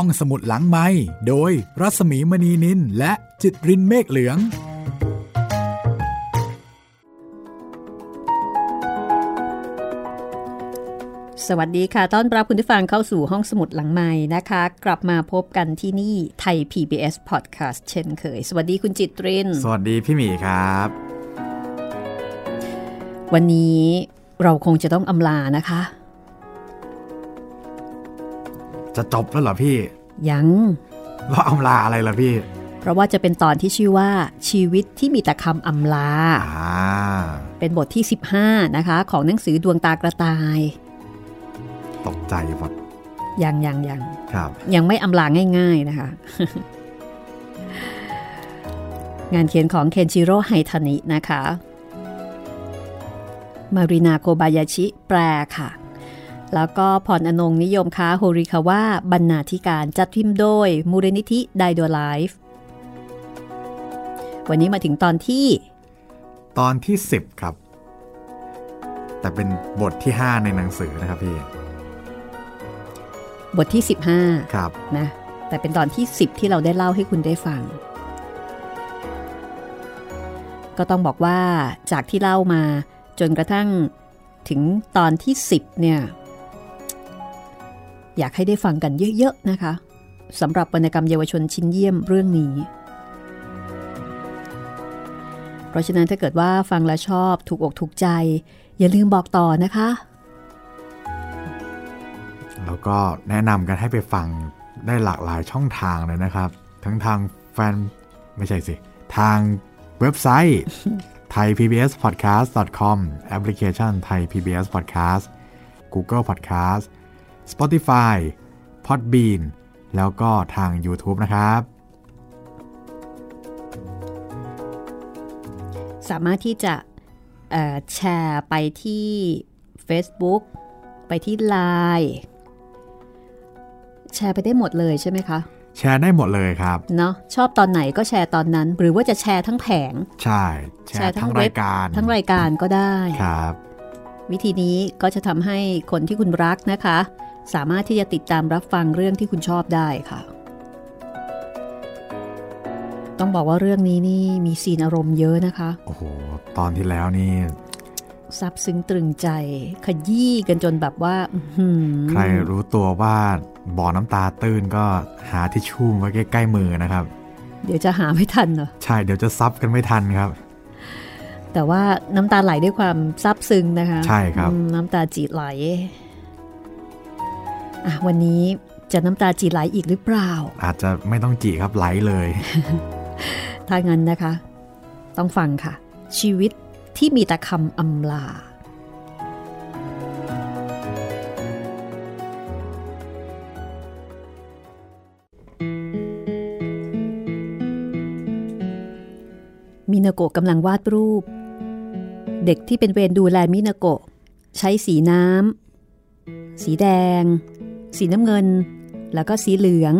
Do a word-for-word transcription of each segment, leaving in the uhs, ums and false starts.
ห้องสมุดหลังไมค์โดยรัสมีมณีนินและจิตรินเมฆเหลืองสวัสดีค่ะต้อนรับคุณผู้ฟังเข้าสู่ห้องสมุดหลังไมค์นะคะกลับมาพบกันที่นี่ไทย พี บี เอส Podcast เช่นเคยสวัสดีคุณจิตรินสวัสดีพี่หมีครับวันนี้เราคงจะต้องอำลานะคะจะจบแล้วเหรอพี่ยังว่าอำลาอะไรล่ะพี่เพราะว่าจะเป็นตอนที่ชื่อว่าชีวิตที่มีแต่คำอำลาเป็นบทที่สิบห้านะคะของหนังสือดวงตากระต่ายตกใจหมดยังยังยังครับยังไม่อำลาง่ายๆนะคะ งานเขียนของเคนจิโร่ไฮทานินะคะมารินาโคบายาชิแปลค่ะแล้วก็พรอนงนิยมค้าโฮริคาวะบรรณาธิการจัดพิมพ์โดยมูลนิธิไดโดไลฟ์วันนี้มาถึงตอนที่ตอนที่สิบครับแต่เป็นบทที่ห้าในหนังสือนะครับพี่บทที่สิบห้าครับนะแต่เป็นตอนที่สิบที่เราได้เล่าให้คุณได้ฟังก็ต้องบอกว่าจากที่เล่ามาจนกระทั่งถึงตอนที่สิบเนี่ยอยากให้ได้ฟังกันเยอะๆนะคะสำหรับวรรณกรรมเยาวชนชิ้นเยี่ยมเรื่องนี้เพราะฉะนั้นถ้าเกิดว่าฟังแล้วชอบถูกอกถูกใจอย่าลืมบอกต่อนะคะแล้วก็แนะนำกันให้ไปฟังได้หลากหลายช่องทางเลยนะครับทั้งทางแฟนไม่ใช่สิทางเว็บไซต์ ไทย พี บี เอส พอดแคสต์ ดอท คอม แอปพลิเคชัน Thai พี บี เอส Podcast Google Podcast Spotify Podbean แล้วก็ทาง YouTube นะครับสามารถที่จะแชร์ไปที่ Facebook ไปที่ ไลน์ แชร์ไปได้หมดเลยใช่ไหมคะแชร์ได้หมดเลยครับเนาะชอบตอนไหนก็แชร์ตอนนั้นหรือว่าจะแชร์ทั้งแผงใช่แชร์ทั้งรายการทั้งรายการก็ได้ครับวิธีนี้ก็จะทำให้คนที่คุณรักนะคะสามารถที่จะติดตามรับฟังเรื่องที่คุณชอบได้ค่ะต้องบอกว่าเรื่องนี้นี่มีซีนอารมณ์เยอะนะคะโอ้โหตอนที่แล้วนี่ซาบซึ้งตรึงใจขยี้กันจนแบบว่าใครรู้ตัวว่าบ่อน้ำตาตื้นก็หาทิชชู่ไว้ใกล้ๆมือนะครับเดี๋ยวจะหาไม่ทันเหรอใช่เดี๋ยวจะซับกันไม่ทันครับแต่ว่าน้ำตาไหลด้วยความซาบซึ้งนะคะใช่ครับน้ำตาจีไหลอ่ะวันนี้จะน้ำตาจีไหลอีกหรือเปล่าอาจจะไม่ต้องจีครับไหลเลยถ้างั้นนะคะต้องฟังค่ะชีวิตที่มีแต่คำอำลามินาโกะกำลังวาดรูปเด็กที่เป็นเวรดูแลมินาโกะใช้สีน้ำสีแดงสีน้ำเงินแล้วก็สีเหลือง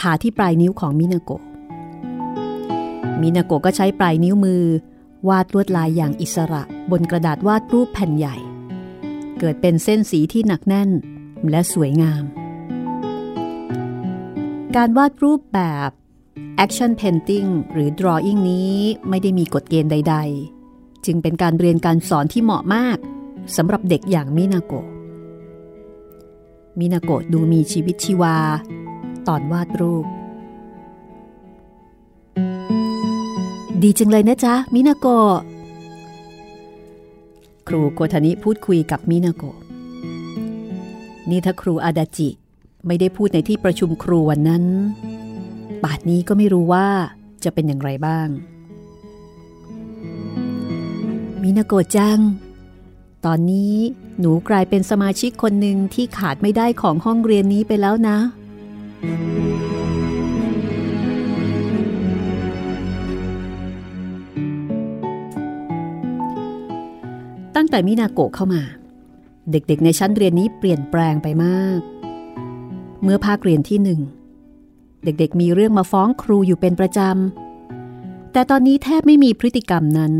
ทาที่ปลายนิ้วของมินาโกะมินาโกะก็ใช้ปลายนิ้วมือวาดลวดลายอย่างอิสระบนกระดาษวาดรูปแผ่นใหญ่เกิดเป็นเส้นสีที่หนักแน่นและสวยงามการวาดรูปแบบ action painting หรือ drawing นี้ไม่ได้มีกฎเกณฑ์ใดๆจึงเป็นการเรียนการสอนที่เหมาะมากสำหรับเด็กอย่างมินาโกะมินาโกะดูมีชีวิตชีวาตอนวาดรูปดีจังเลยนะจ๊ะมินาโกะครูโกทานิพูดคุยกับมินาโกะนี่ถ้าครูอาดาจิไม่ได้พูดในที่ประชุมครูวันนั้นป่านนี้ก็ไม่รู้ว่าจะเป็นอย่างไรบ้างมินาโกะจังตอนนี้หนูกลายเป็นสมาชิกคนหนึ่งที่ขาดไม่ได้ของห้องเรียนนี้ไปแล้วนะตั้งแต่มินาโกะเข้ามาเด็กๆในชั้นเรียนนี้เปลี่ยนแปลงไปมากเมื่อภาคเรียนที่หนึ่งเด็กๆมีเรื่องมาฟ้องครูอยู่เป็นประจำแต่ตอนนี้แทบไม่มีพฤติกรรมนั้น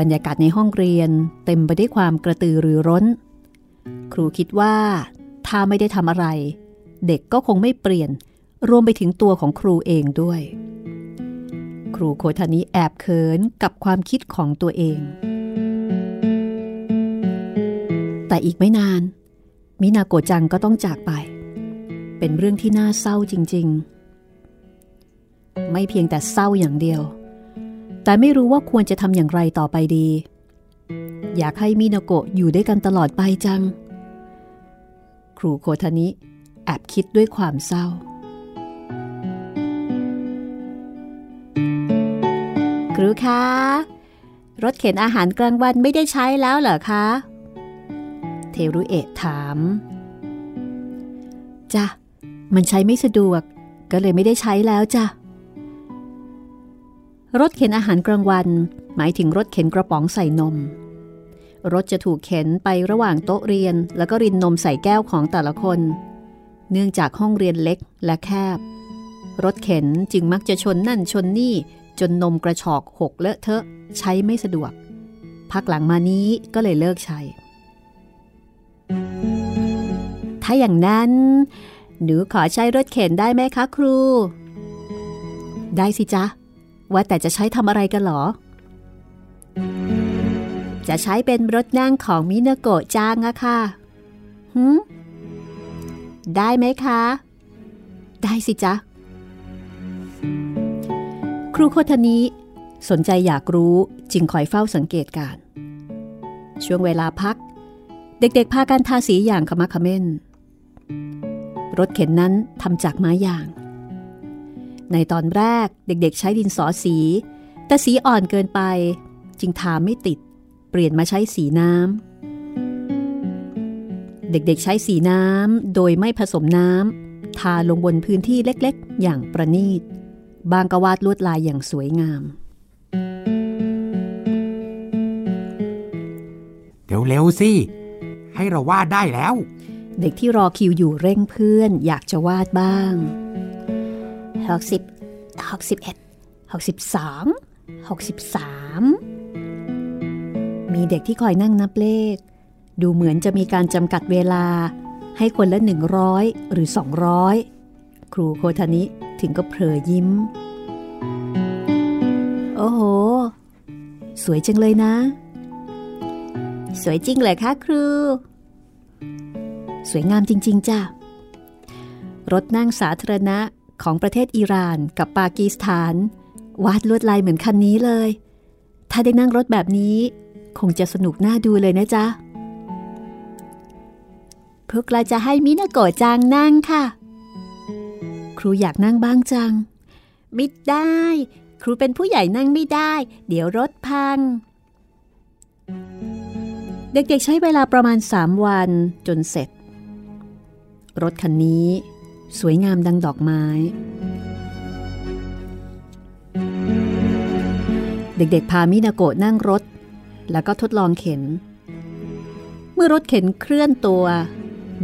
บรรยากาศในห้องเรียนเต็มไปด้วยความกระตือรือร้นครูคิดว่าถ้าไม่ได้ทำอะไร เด็กก็คงไม่เปลี่ยนรวมไปถึงตัวของครูเองด้วยครูโคทานิแอบเขินกับความคิดของตัวเองแต่อีกไม่นานมินาโกะจังก็ต้องจากไปเป็นเรื่องที่น่าเศร้าจริงๆไม่เพียงแต่เศร้าอย่างเดียวแต่ไม่รู้ว่าควรจะทำอย่างไรต่อไปดีอยากให้มินาโกะอยู่ด้วยกันตลอดไปจังครูโคทานิแอบคิดด้วยความเศร้าครูคะรถเข็นอาหารกลางวันไม่ได้ใช้แล้วเหรอคะเทรุเอะถามจ้ะมันใช้ไม่สะดวกก็เลยไม่ได้ใช้แล้วจ้ะรถเข็นอาหารกลางวันหมายถึงรถเข็นกระป๋องใส่นมรถจะถูกเข็นไประหว่างโต๊ะเรียนแล้วก็รินนมใส่แก้วของแต่ละคนเนื่องจากห้องเรียนเล็กและแคบรถเข็นจึงมักจะชนนั่นชนนี่จนนมกระชอกหกเลอะเทอะใช้ไม่สะดวกพักหลังมานี้ก็เลยเลิกใช้ถ้าอย่างนั้นหนูขอใช้รถเข็นได้ไหมคะครูได้สิจ๊ะว่าแต่จะใช้ทำอะไรกันหรอจะใช้เป็นรถนั่งของมินาโกะจังอะค่ะหืมได้ไหมคะได้สิจ๊ะครูโคทานิสนใจอยากรู้จึงคอยเฝ้าสังเกตการณ์ช่วงเวลาพักเด็กๆพากันทาสีอย่างขมักเขม้นรถเข็นนั้นทำจากไม้ยางในตอนแรกเด็กๆใช้ดินสอสีแต่สีอ่อนเกินไปจึงทาไม่ติดเปลี่ยนมาใช้สีน้ำเด็กๆใช้สีน้ำโดยไม่ผสมน้ำทาลงบนพื้นที่เล็กๆอย่างประณีตบางกวาดลวดลายอย่างสวยงามเดี๋ยวเร็วสิให้เราวาดได้แล้วเด็กที่รอคิวอยู่เร่งเพื่อนอยากจะวาดบ้างหกสิบ หกสิบเอ็ด หกสิบสอง หกสิบสามมีเด็กที่คอยนั่งนับเลขดูเหมือนจะมีการจำกัดเวลาให้คนละหนึ่งร้อยหรือสองร้อยครูโคทานิถึงก็เผลอยิ้มโอ้โหสวยจังเลยนะสวยจริงเลยค่ะครูสวยงามจริงๆจ้ะรถนั่งสาธารณะของประเทศอิหร่านกับปากีสถานวาดลวดลายเหมือนคันนี้เลยถ้าได้นั่งรถแบบนี้คงจะสนุกน่าดูเลยนะจ๊ะพวกเราจะให้มินาโกะจังนั่งค่ะครูอยากนั่งบ้างจังไม่ได้ครูเป็นผู้ใหญ่นั่งไม่ได้เดี๋ยวรถพังเด็กๆใช้เวลาประมาณสามวันจนเสร็จรถคันนี้สวยงามดังดอกไม้เด็กๆพามินาโกะนั่งรถแล้วก็ทดลองเข็นเมื่อรถเข็นเคลื่อนตัว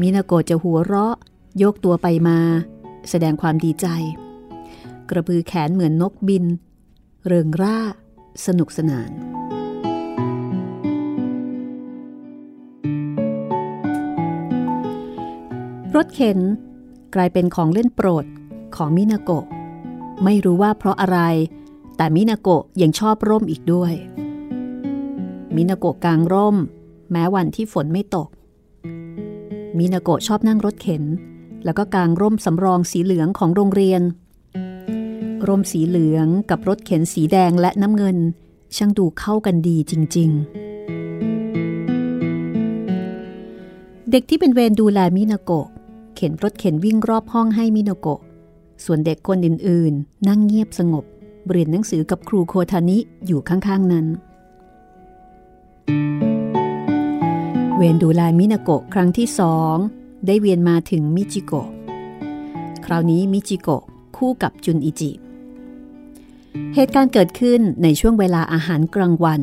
มินาโกะจะหัวเราะโยกตัวไปมาแสดงความดีใจกระพือแขนเหมือนนกบินเริงร่าสนุกสนานรถเข็นกลายเป็นของเล่นโปรดของมินาโกะไม่รู้ว่าเพราะอะไรแต่มินาโกะยังชอบร่มอีกด้วยมินาโกะกางร่มแม้วันที่ฝนไม่ตกมินาโกะชอบนั่งรถเข็นแล้วก็กางร่มสำรองสีเหลืองของโรงเรียนร่มสีเหลืองกับรถเข็นสีแดงและน้ำเงินช่างดูเข้ากันดีจริงๆเด็กที่เป็นเวรดูแลมินาโกะเข็นรถเข็นวิ่งรอบห้องให้มินาโกะส่วนเด็กคนอื่นๆนั่งเงียบสงบเรียนหนังสือกับครูโคทานิอยู่ข้างๆนั้นเวรดูแลมินาโกะครั้งที่สองได้เวียนมาถึงมิจิโกะคราวนี้มิจิโกะคู่กับจุนอิจิเหตุการณ์เกิดขึ้นในช่วงเวลาอาหารกลางวัน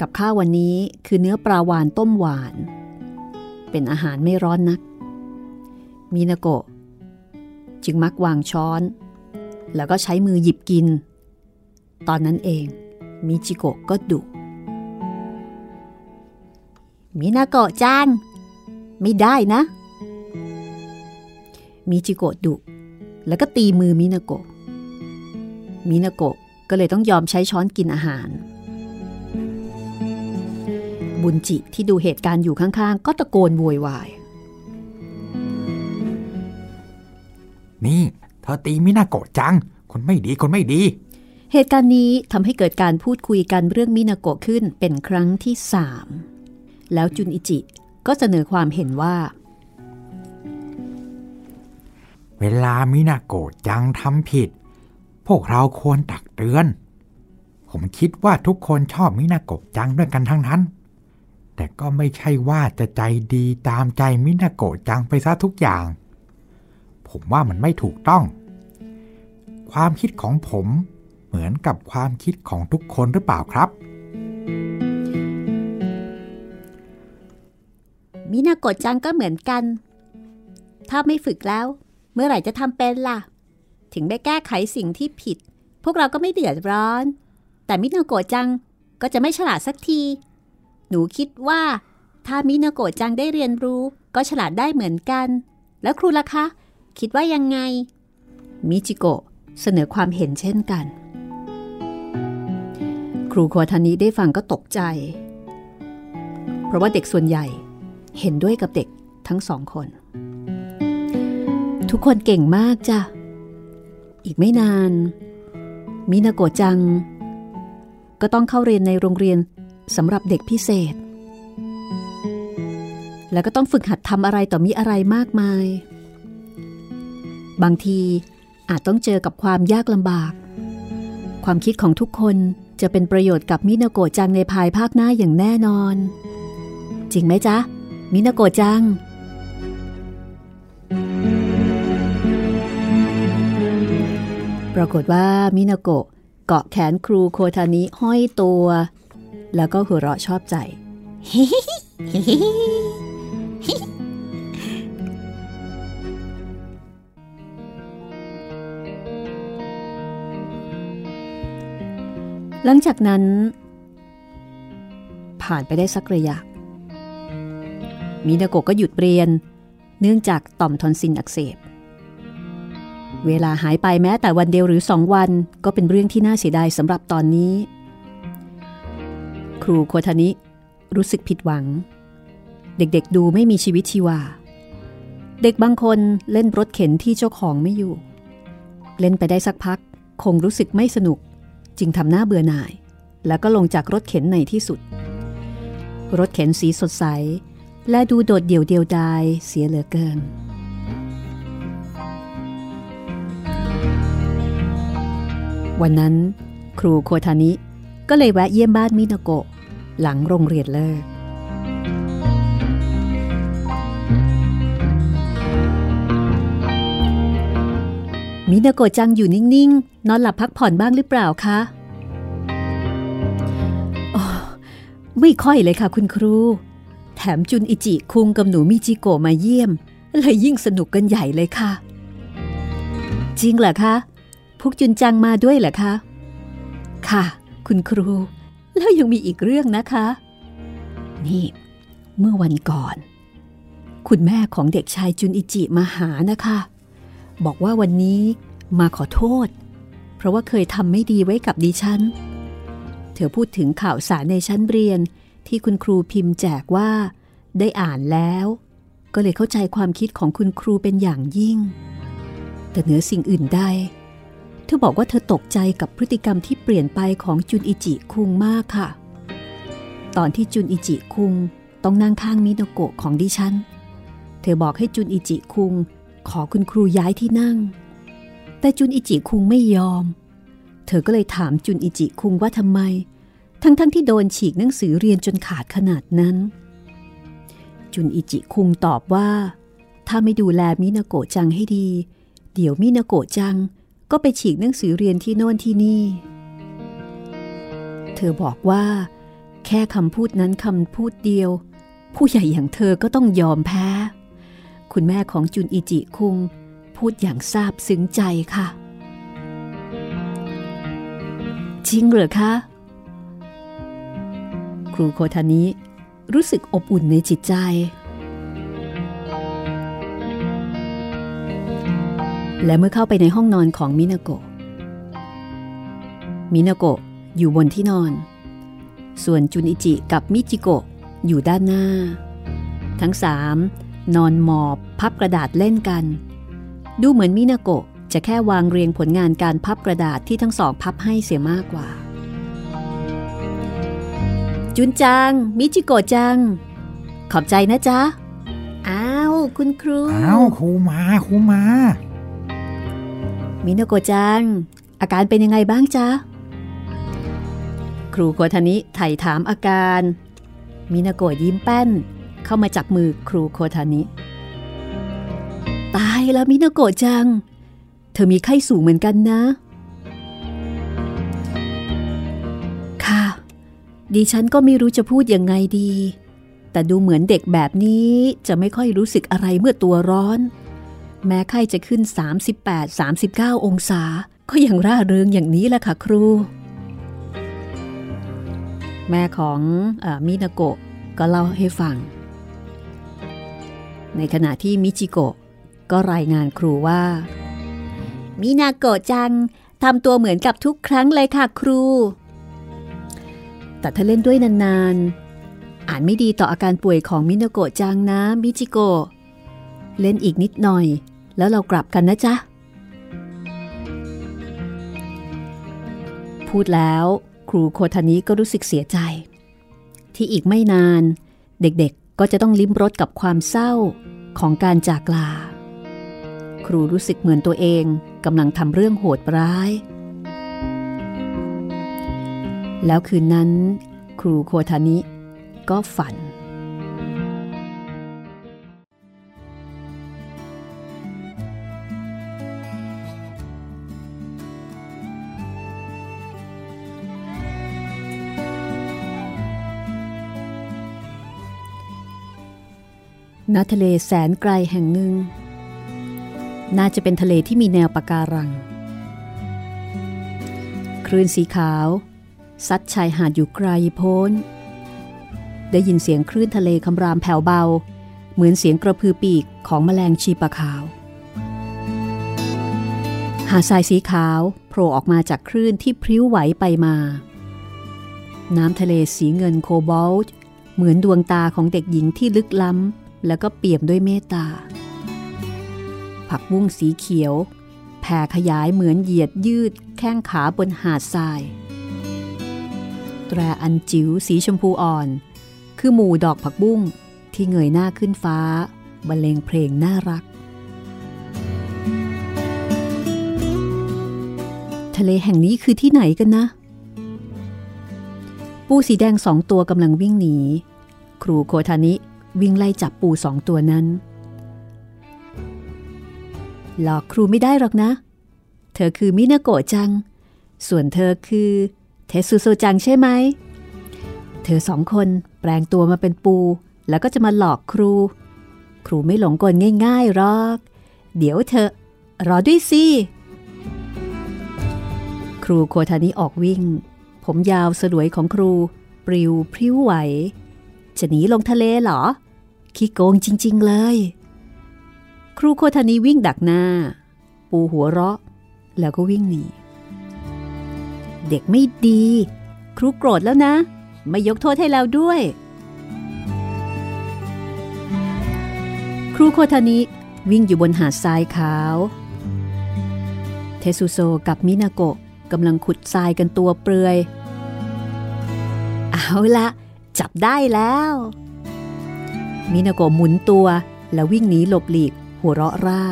กับข้าววันนี้คือเนื้อปลาวาฬต้มหวานเป็นอาหารไม่ร้อนนักมินาโกะจึงมักวางช้อนแล้วก็ใช้มือหยิบกินตอนนั้นเองมิจิโกะก็ดุมินาโกะจังไม่ได้นะ มิจิโกะดุแล้วก็ตีมือมินาโกะมินาโกะก็เลยต้องยอมใช้ช้อนกินอาหารบุนจิที่ดูเหตุการณ์อยู่ข้างๆก็ตะโกนโวยวายนี่เธอตีมินาโกะจังคนไม่ดีคนไม่ดีเหตุการณ์นี้ทำให้เกิดการพูดคุยกันเรื่องมินาโกะขึ้นเป็นครั้งที่สามแล้วจุนอิจิก็เสนอความเห็นว่าเวลามินาโกะจังทำผิดพวกเราควรตักเตือนผมคิดว่าทุกคนชอบมินาโกะจังด้วยกันทั้งนั้นแต่ก็ไม่ใช่ว่าจะใจดีตามใจมินาโกะจังไปซะทุกอย่างผมว่ามันไม่ถูกต้องความคิดของผมเหมือนกับความคิดของทุกคนหรือเปล่าครับมินาโกะจังก็เหมือนกันถ้าไม่ฝึกแล้วเมื่อไหร่จะทำเป็นล่ะถึงได้แก้ไขสิ่งที่ผิดพวกเราก็ไม่เดือดร้อนแต่มินาโกะจังก็จะไม่ฉลาดสักทีหนูคิดว่าถ้ามินาโกะจังได้เรียนรู้ก็ฉลาดได้เหมือนกันแล้วครูล่ะคะคิดว่ายังไงมิจิโกะเสนอความเห็นเช่นกันครูโคทานิได้ฟังก็ตกใจเพราะว่าเด็กส่วนใหญ่เห็นด้วยกับเด็กทั้งสองคนทุกคนเก่งมากจ้ะอีกไม่นานมินาโกะจังก็ต้องเข้าเรียนในโรงเรียนสำหรับเด็กพิเศษแล้วก็ต้องฝึกหัดทำอะไรต่อมีอะไรมากมายบางทีอาจต้องเจอกับความยากลำบากความคิดของทุกคนจะเป็นประโยชน์กับมินาโกะจังในภายภาคหน้าอย่างแน่นอนจริงไหมจ๊ะมินาโกะจังปรากฏว่ามินาโกะเกาะแขนครูโคทานิห้อยตัวแล้วก็หัวเราะชอบใจหลังจากนั้นผ่านไปได้สักระยะมินาโกะก็หยุดเรียนเนื่องจากต่อมทอนซิลอักเสบเวลาหายไปแม้แต่วันเดียวหรือสองวันก็เป็นเรื่องที่น่าเสียดายสำหรับตอนนี้ครูโคทานิรู้สึกผิดหวังเด็กๆดูไม่มีชีวิตชีวาเด็กบางคนเล่นรถเข็นที่เจ้าของไม่อยู่เล่นไปได้สักพักคงรู้สึกไม่สนุกจึงทำหน้าเบื่อหน่ายแล้วก็ลงจากรถเข็นในที่สุดรถเข็นสีสดใสและดูโดดเดี่ยวเดียวดายเสียเหลือเกินวันนั้นครูโคทานิก็เลยแวะเยี่ยมบ้านมินาโกะหลังโรงเรียนเลิกมินาโกะจังอยู่นิ่งๆนอนหลับพักผ่อนบ้างหรือเปล่าคะโอ้ไม่ค่อยเลยค่ะคุณครูแถมจุนอิจิคุงกับหนูมิจิโกะมาเยี่ยมเลยยิ่งสนุกกันใหญ่เลยค่ะจริงเหรอคะพวกจุนจังมาด้วยเหรอคะค่ะคุณครูแล้วยังมีอีกเรื่องนะคะนี่เมื่อวันก่อนคุณแม่ของเด็กชายจุนอิจิมาหานะคะบอกว่าวันนี้มาขอโทษเพราะว่าเคยทำไม่ดีไว้กับดิฉันเธอพูดถึงข่าวสารในชั้นเรียนที่คุณครูพิมพ์แจกว่าได้อ่านแล้วก็เลยเข้าใจความคิดของคุณครูเป็นอย่างยิ่งแต่เหนือสิ่งอื่นใดเธอบอกว่าเธอตกใจกับพฤติกรรมที่เปลี่ยนไปของจุนอิจิคุงมากค่ะตอนที่จุนอิจิคุงต้องนั่งข้างมินาโกะของดิฉันเธอบอกให้จุนอิจิคุงขอคุณครูย้ายที่นั่งแต่จุนอิจิคุงไม่ยอมเธอก็เลยถามจุนอิจิคุงว่าทำไมทั้งๆ ท, ที่โดนฉีกหนังสือเรียนจนขาดขนาดนั้นจุนอิจิคุงตอบว่าถ้าไม่ดูแลมินาโกะจังให้ดีเดี๋ยวมินาโกะจังก็ไปฉีกหนังสือเรียนที่โน่นที่นี่เธอบอกว่าแค่คำพูดนั้นคำพูดเดียวผู้ใหญ่อย่างเธอก็ต้องยอมแพ้คุณแม่ของจุนอิจิคุงพูดอย่างซาบซึ้งใจค่ะจริงเหรอคะครูโคทานิรู้สึกอบอุ่นในจิตใจ และเมื่อเข้าไปในห้องนอนของมินาโกะมินาโกะอยู่บนที่นอนส่วนจุนอิจิกับมิจิโกะอยู่ด้านหน้าทั้งสามนอนหมอบพับกระดาษเล่นกันดูเหมือนมินาโกะจะแค่วางเรียงผลงานการพับกระดาษที่ทั้งสองพับให้เสียมากกว่าจุนจังมิจิโกะจังขอบใจนะจ๊ะอ้าวคุณครูอ้าวครูมาครูมามินาโกะจังอาการเป็นยังไงบ้างจ๊ะครูโกทานิไถ่ถามอาการมินาโกะยิ้มแป้นเข้ามาจับมือครูโกทานิตายแล้วมินาโกะจังเธอมีไข้สูงเหมือนกันนะค่ะดิฉันก็ไม่รู้จะพูดยังไงดีแต่ดูเหมือนเด็กแบบนี้จะไม่ค่อยรู้สึกอะไรเมื่อตัวร้อนแม้ไข้จะขึ้น สามสิบแปด สามสิบเก้า องศาก็ยังร่าเริงอย่างนี้แหละค่ะครูแม่ของเอ่อมินาโกะก็เล่าให้ฟังในขณะที่มิจิโกะก็รายงานครูว่ามินาโกะจังทำตัวเหมือนกับทุกครั้งเลยค่ะครูแต่ถ้าเล่นด้วยนานๆอาจไม่ดีต่ออาการป่วยของมินาโกะจังนะมิจิโกะเล่นอีกนิดหน่อยแล้วเรากลับกันนะจ๊ะพูดแล้วครูโคทานิก็รู้สึกเสียใจที่อีกไม่นานเด็กๆก็จะต้องลิ้มรสกับความเศร้าของการจากลาครูรู้สึกเหมือนตัวเองกำลังทำเรื่องโหดร้ายแล้วคืนนั้นครูโคทานิก็ฝันณทะเลแสนไกลแห่งหนึ่งน่าจะเป็นทะเลที่มีแนวปะการังคลื่นสีขาวซัดชายหาดอยู่ไกลโพ้นได้ยินเสียงคลื่นทะเลคำรามแผ่วเบาเหมือนเสียงกระพือปีกของแมลงชีปะขาวหาดทรายสีขาวโผล่ออกมาจากคลื่นที่พลิ้วไหวไปมาน้ำทะเลสีเงินโคบอลต์เหมือนดวงตาของเด็กหญิงที่ลึกล้ำแล้วก็เปี่ยมด้วยเมตตาผักบุ้งสีเขียวแผ่ขยายเหมือนเหยียดยืดแข้งขาบนหาดทรายแตรอันจิ๋วสีชมพูอ่อนคือหมู่ดอกผักบุ้งที่เงยหน้าขึ้นฟ้าบรรเลงเพลงน่ารักทะเลแห่งนี้คือที่ไหนกันนะปูสีแดงสองตัวกำลังวิ่งหนีครูโคทานิวิ่งไล่จับปูสองตัวนั้นหลอกครูไม่ได้หรอกนะเธอคือมินาโกะจังส่วนเธอคือเทซุโซจังใช่ไหมเธอสองคนแปลงตัวมาเป็นปูแล้วก็จะมาหลอกครูครูไม่หลงกลง่ายๆหรอกเดี๋ยวเธอรอด้วยสิครูโคทานิออกวิ่งผมยาวสลวยของครูปลิวพลิ้วไหวจะหนีลงทะเลเหรอขี้โกงจริงๆเลยครูโคทานิวิ่งดักหน้าปูหัวเราะแล้วก็วิ่งหนีเด็กไม่ดีครูโกรธแล้วนะไม่ยกโทษให้เราด้วยครูโคทานิวิ่งอยู่บนหาดทรายขาวเทซุโซกับมินาโกะกำลังขุดทรายกันตัวเปลือยเอาละจับได้แล้วมินาโกะหมุนตัวแล้ววิ่งหนีหลบหลีกหัวเราะร่า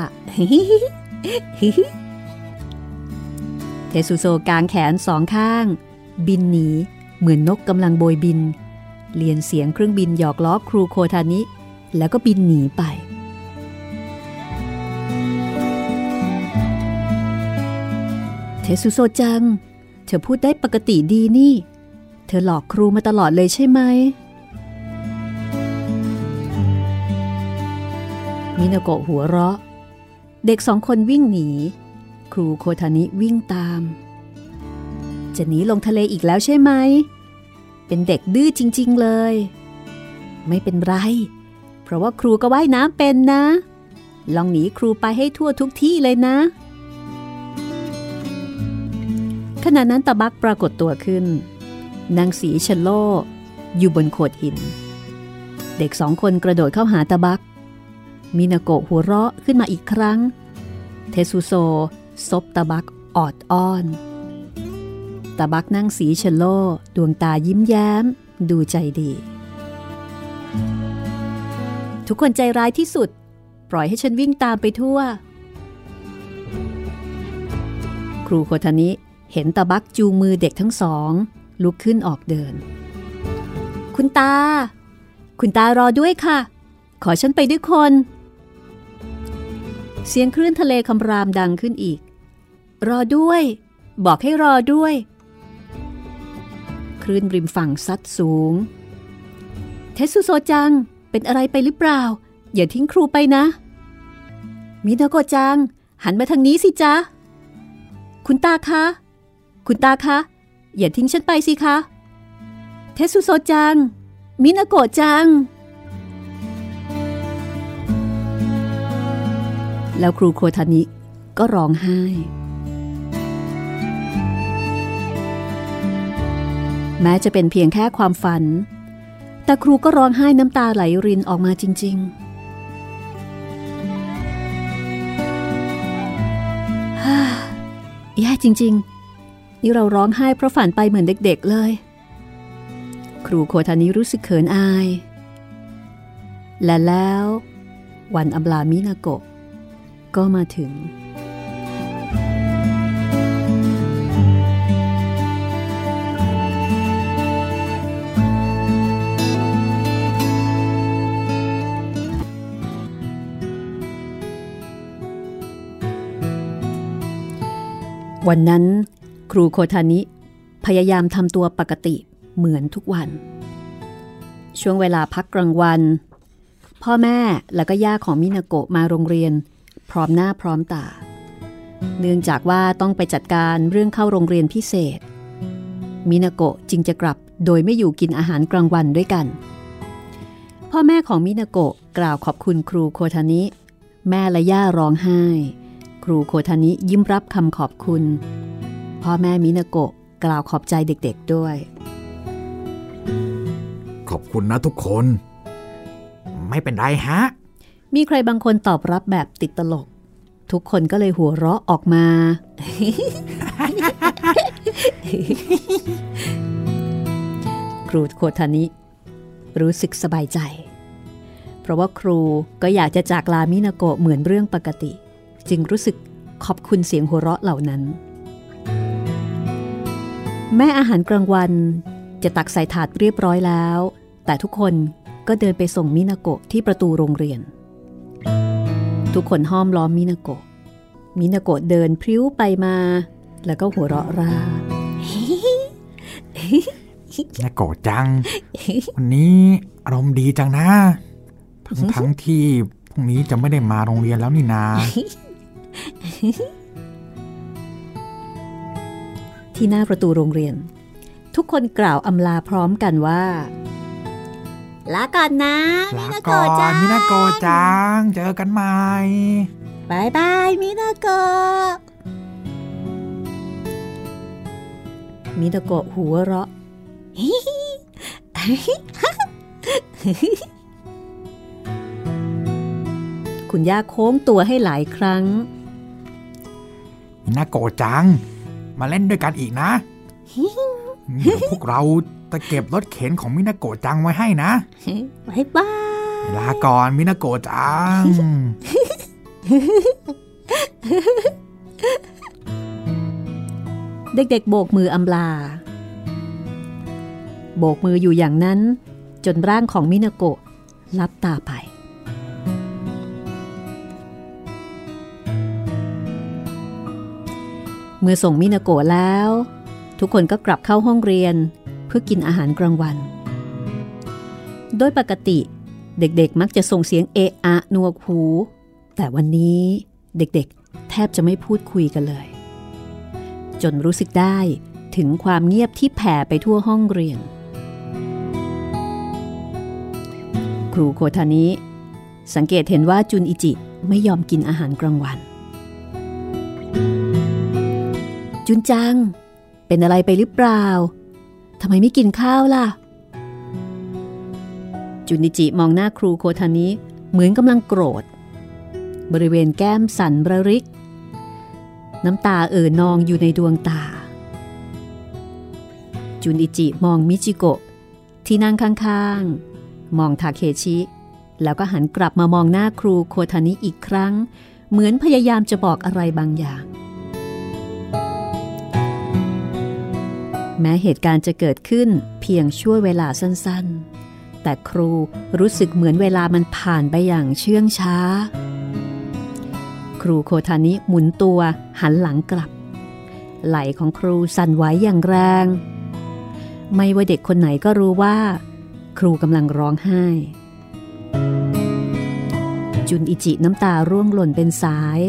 เทซุโซกางแขนสองข้างบินหนีเหมือนนกกำลังโบยบินเลียนเสียงเครื่องบินหยอกล้อครูโคทานิแล้วก็บินหนีไปเทซุโซจังเธอพูดได้ปกติดีนี่เธอหลอกครูมาตลอดเลยใช่ไหมมินาโกะหัวเราะเด็กสองคนวิ่งหนีครูโคทานิวิ่งตามจะหนีลงทะเลอีกแล้วใช่ไหมเป็นเด็กดื้อจริงๆเลยไม่เป็นไรเพราะว่าครูก็ว่ายน้ำเป็นนะ ลองหนีครูไปให้ทั่วทุกที่เลยนะขณะนั้นตะบักปรากฏตัวขึ้นนางสีชะโล่อยู่บนโขดหินเด็กสองคนกระโดดเข้าหาตะบักมินาโกะหัวเราะขึ้นมาอีกครั้งเทซุโซซบตะบักออดอ้อนตะบักนั่งสีชะโล่ดวงตายิ้มแย้มดูใจดีทุกคนใจร้ายที่สุดปล่อยให้ฉันวิ่งตามไปทั่วครูโคทานิเห็นตะบักจูงมือเด็กทั้งสองลุกขึ้นออกเดินคุณตาคุณตารอด้วยค่ะขอฉันไปด้วยคนเสียงคลื่นทะเลคำรามดังขึ้นอีกรอด้วยบอกให้รอด้วยคลื่นริมฝั่งซัดสูงเทซุโซจังเป็นอะไรไปหรือเปล่าอย่าทิ้งครูไปนะมินาโกะจังหันมาทางนี้สิจ๊ะคุณตาคะคุณตาคะอย่าทิ้งฉันไปสิคะเทซุโซจังมินาโกะจังแล้วครูโคทานิก็ร้องไห้แม้จะเป็นเพียงแค่ความฝันแต่ครูก็ร้องไห้น้ำตาไหลรินออกมาจริงๆฮ่าแย่จริงๆนี่เราร้องไห้เพราะฝันไปเหมือนเด็กๆเลยครูโคทานิรู้สึกเขินอายและแล้ววันอำลามินาโกะก็มาถึงวันนั้นครูโคทานิพยายามทำตัวปกติเหมือนทุกวันช่วงเวลาพักกลางวันพ่อแม่และก็ย่าของมินาโกะมาโรงเรียนพร้อมหน้าพร้อมตาเนื่องจากว่าต้องไปจัดการเรื่องเข้าโรงเรียนพิเศษมินาโกะจึงจะกลับโดยไม่อยู่กินอาหารกลางวันด้วยกันพ่อแม่ของมินาโกะกล่าวขอบคุณครูโคทานิแม่และย่าร้องไห้ครูโคทานิยิ้มรับคำขอบคุณพ่อแม่มินาโกะกล่าวขอบใจเด็กๆด้วยขอบคุณนะทุกคนไม่เป็นไรฮะมีใครบางคนตอบรับแบบติดตลกทุกคนก็เลยหัวเราะออกมา ครูโคทานิรู้สึกสบายใจเพราะว่าครูก็อยากจะจากลามินาโกะเหมือนเรื่องปกติจึงรู้สึกขอบคุณเสียงหัวเราะเหล่านั้นแม่อาหารกลางวันจะตักใส่ถาดเรียบร้อยแล้วแต่ทุกคนก็เดินไปส่งมินาโกะที่ประตูโรงเรียนทุกคนห้อมล้อมมินาโกะมินาโกะเดินพริ้วไปมาแล้วก็หัวเราะร่ามินาโกะจังวันนี้อารมณ์ดีจังนะทั้งทั้งที่พรุ่งนี้จะไม่ได้มาโรงเรียนแล้วนี่นาที่หน้าประตูโรงเรียนทุกคนกล่าวอำลาพร้อมกันว่าลาก่อนนะมินาโกะจังมินาโกะจังเจอกันใหม่บายบายมินาโกะมินาโกะหัวเราะคุณย่าโค้งตัวให้หลายครั้งมินาโกะจังมาเล่นด้วยกันอีกนะพวกเราจะเก็บรถเข็นของมินาโกะจังไว้ให้นะบ๊ายบายลาก่อนมินาโกะจังเด็กๆโบกมืออำลาโบกมืออยู่อย่างนั้นจนร่างของมินาโกะลับตาไปเมื่อส่งมินาโกะแล้วทุกคนก็กลับเข้าห้องเรียนเพื่อกินอาหารกลางวันโดยปกติเด็กๆมักจะส่งเสียงเอะอะหนวกหูแต่วันนี้เด็กๆแทบจะไม่พูดคุยกันเลยจนรู้สึกได้ถึงความเงียบที่แผ่ไปทั่วห้องเรียนครูโคทานิ สังเกตเห็นว่าจุนอิจิไม่ยอมกินอาหารกลางวันจุนจังเป็นอะไรไปหรือเปล่าทำไมไม่กินข้าวล่ะจุนอิจิมองหน้าครูโคทานิเหมือนกำลังโกรธบริเวณแก้มสั่นระริกน้ำตาเอ่อนองอยู่ในดวงตาจุนอิจิมองมิจิโกะที่นั่งข้างๆมองทาเคชิแล้วก็หันกลับมามองหน้าครูโคทานิอีกครั้งเหมือนพยายามจะบอกอะไรบางอย่างแม้เหตุการณ์จะเกิดขึ้นเพียงชั่วเวลาสั้นๆแต่ครูรู้สึกเหมือนเวลามันผ่านไปอย่างเชื่องช้าครูโคทานิหมุนตัวหันหลังกลับไหล่ของครูสั่นไหวอย่างแรงไม่ว่าเด็กคนไหนก็รู้ว่าครูกำลังร้องไห้จุนอิจิน้ำตาร่วงหล่นเป็นสาย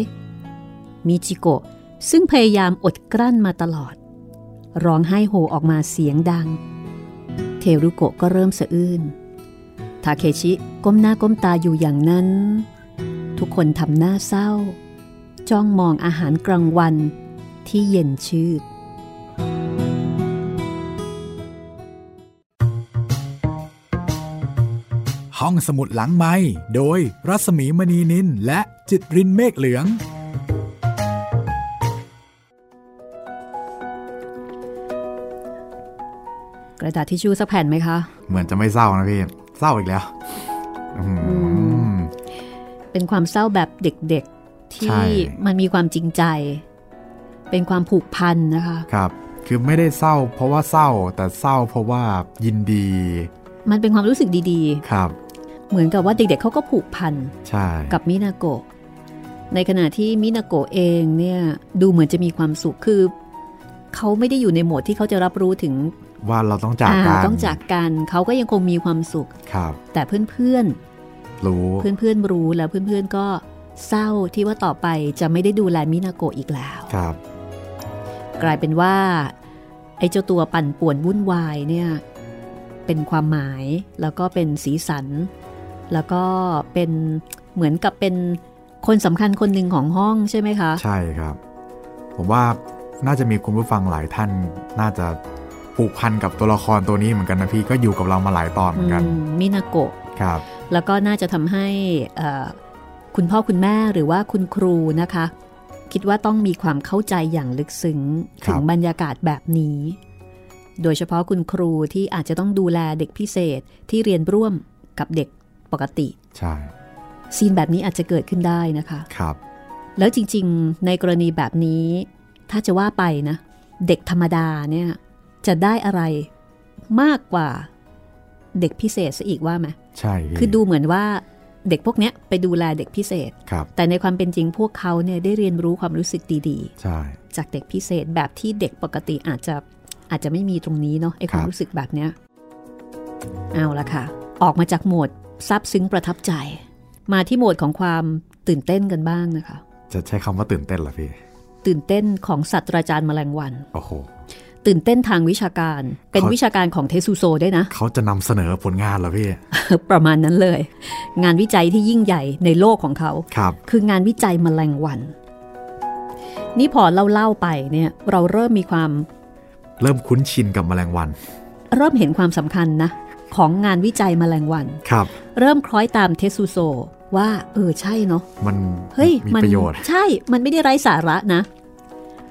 มิจิโกะซึ่งพยายามอดกลั้นมาตลอดร้องไห้โฮออกมาเสียงดังเทรุโกะก็เริ่มสะอื้นทาเคชิก้มหน้าก้มตาอยู่อย่างนั้นทุกคนทำหน้าเศร้าจ้องมองอาหารกลางวันที่เย็นชืดห้องสมุดหลังไมค์โดยรัศมีมณีนินและจิตรินเมฆเหลืองกระดาษทิชชู่สักแผ่นไหมคะเหมือนจะไม่เศร้านะพี่เศร้าอีกแล้วเป็นความเศร้าแบบเด็กๆที่มันมีความจริงใจเป็นความผูกพันนะคะครับคือไม่ได้เศร้าเพราะว่าเศร้าแต่เศร้าเพราะว่ายินดีมันเป็นความรู้สึกดีๆครับเหมือนกับว่าเด็กๆเขาก็ผูกพันกับมินาโกะในขณะที่มินาโกะเองเนี่ยดูเหมือนจะมีความสุขคือเขาไม่ได้อยู่ในโหมดที่เขาจะรับรู้ถึงว่าเราต้องจากกันต้องจากกันเขาก็ยังคงมีความสุขครับแต่เพื่อนๆรู้เพื่อนๆรู้แล้วเพื่อนๆก็เศร้าที่ว่าต่อไปจะไม่ได้ดูแลมินาโกะอีกแล้วครับกลายเป็นว่าไอ้เจ้าตัวปั่นป่วนวุ่นวายเนี่ยเป็นความหมายแล้วก็เป็นสีสันแล้วก็เป็นเหมือนกับเป็นคนสำคัญคนหนึ่งของห้องใช่ไหมคะใช่ครับผมว่าน่าจะมีคุณผู้ฟังหลายท่านน่าจะผูกพันกับตัวละครตัวนี้เหมือนกันนะพี่ก็อยู่กับเรามาหลายตอนเหมือนกันมินาโกะครับแล้วก็น่าจะทำให้คุณพ่อคุณแม่หรือว่าคุณครูนะคะคิดว่าต้องมีความเข้าใจอย่างลึกซึ้งถึงบรรยากาศแบบนี้โดยเฉพาะคุณครูที่อาจจะต้องดูแลเด็กพิเศษที่เรียนร่วมกับเด็กปกติใช่ซีนแบบนี้อาจจะเกิดขึ้นได้นะคะครับแล้วจริงๆในกรณีแบบนี้ถ้าจะว่าไปนะเด็กธรรมดาเนี่ยจะได้อะไรมากกว่าเด็กพิเศษซะอีกว่าไหมใช่คือดูเหมือนว่าเด็กพวกเนี้ยไปดูแลเด็กพิเศษแต่ในความเป็นจริงพวกเขาเนี่ยได้เรียนรู้ความรู้สึกดีๆจากเด็กพิเศษแบบที่เด็กปกติอาจจะอาจจะไม่มีตรงนี้เนาะไอ้ความรู้สึกแบบเนี้ยเอาละค่ะออกมาจากโหมดซาบซึ้งประทับใจมาที่โหมดของความตื่นเต้นกันบ้างนะคะจะใช้คำว่าตื่นเต้นเหรอพี่ตื่นเต้นของศาสตราจารย์แมลงวันโอ้โหตื่นเต้นทางวิชาการเป็นวิชาการของเทซุโซด้วยนะเขาจะนำเสนอผลงานเหรอพี่ ประมาณนั้นเลยงานวิจัยที่ยิ่งใหญ่ในโลกของเขาครับคืองานวิจัยแมลงวันนี่พอเล่าๆไปเนี่ยเราเริ่มมีความเริ่มคุ้นชินกับแมลงวันเริ่มเห็นความสำคัญนะของงานวิจัยแมลงวันครับเริ่มคล้อยตามเทซุโซว่าเออใช่เนาะมันเฮ้ยมีประโยชน์ใช่มันไม่ได้ไร้สาระนะ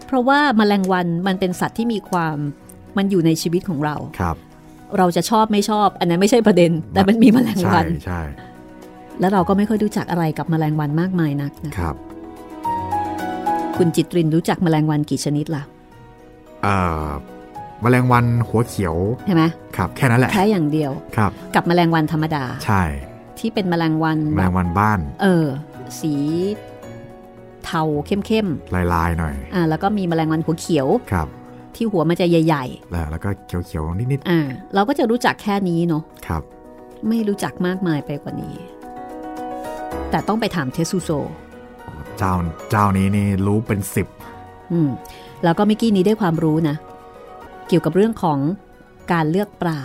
เพราะว่าแมลงวันมันเป็นสัตว์ที่มีความมันอยู่ในชีวิตของเราครับเราจะชอบไม่ชอบอันนั้นไม่ใช่ประเด็นแต่มันมีแมลงวันใช่ใช่แล้วเราก็ไม่ค่อยรู้จักอะไรกับแมลงวันมากมายนักนะครับคุณจิตรินรู้จักแมลงวันกี่ชนิดล่ะเอ่อแมลงวันหัวเขียวใช่ไหมครับแค่นั้นแหละแค่อย่างเดียวครับกับแมลงวันธรรมดาใช่ที่เป็นแมลงวันแมลงวันบ้านเออสีเทาเข้มๆลายๆหน่อยอ่าแล้วก็มีแมลงวันหัวเขียวครับที่หัวมันจะใหญ่ๆแล้วแล้วก็เขียวๆนิดๆอ่าเราก็จะรู้จักแค่นี้เนาะครับไม่รู้จักมากมายไปกว่านี้แต่ต้องไปถามเทซุโซเจ้าเจ้านี้นี่รู้เป็นสิบอืมแล้วก็เมื่อกี้นี้ได้ความรู้นะเกี่ยวกับเรื่องของการเลือกปลา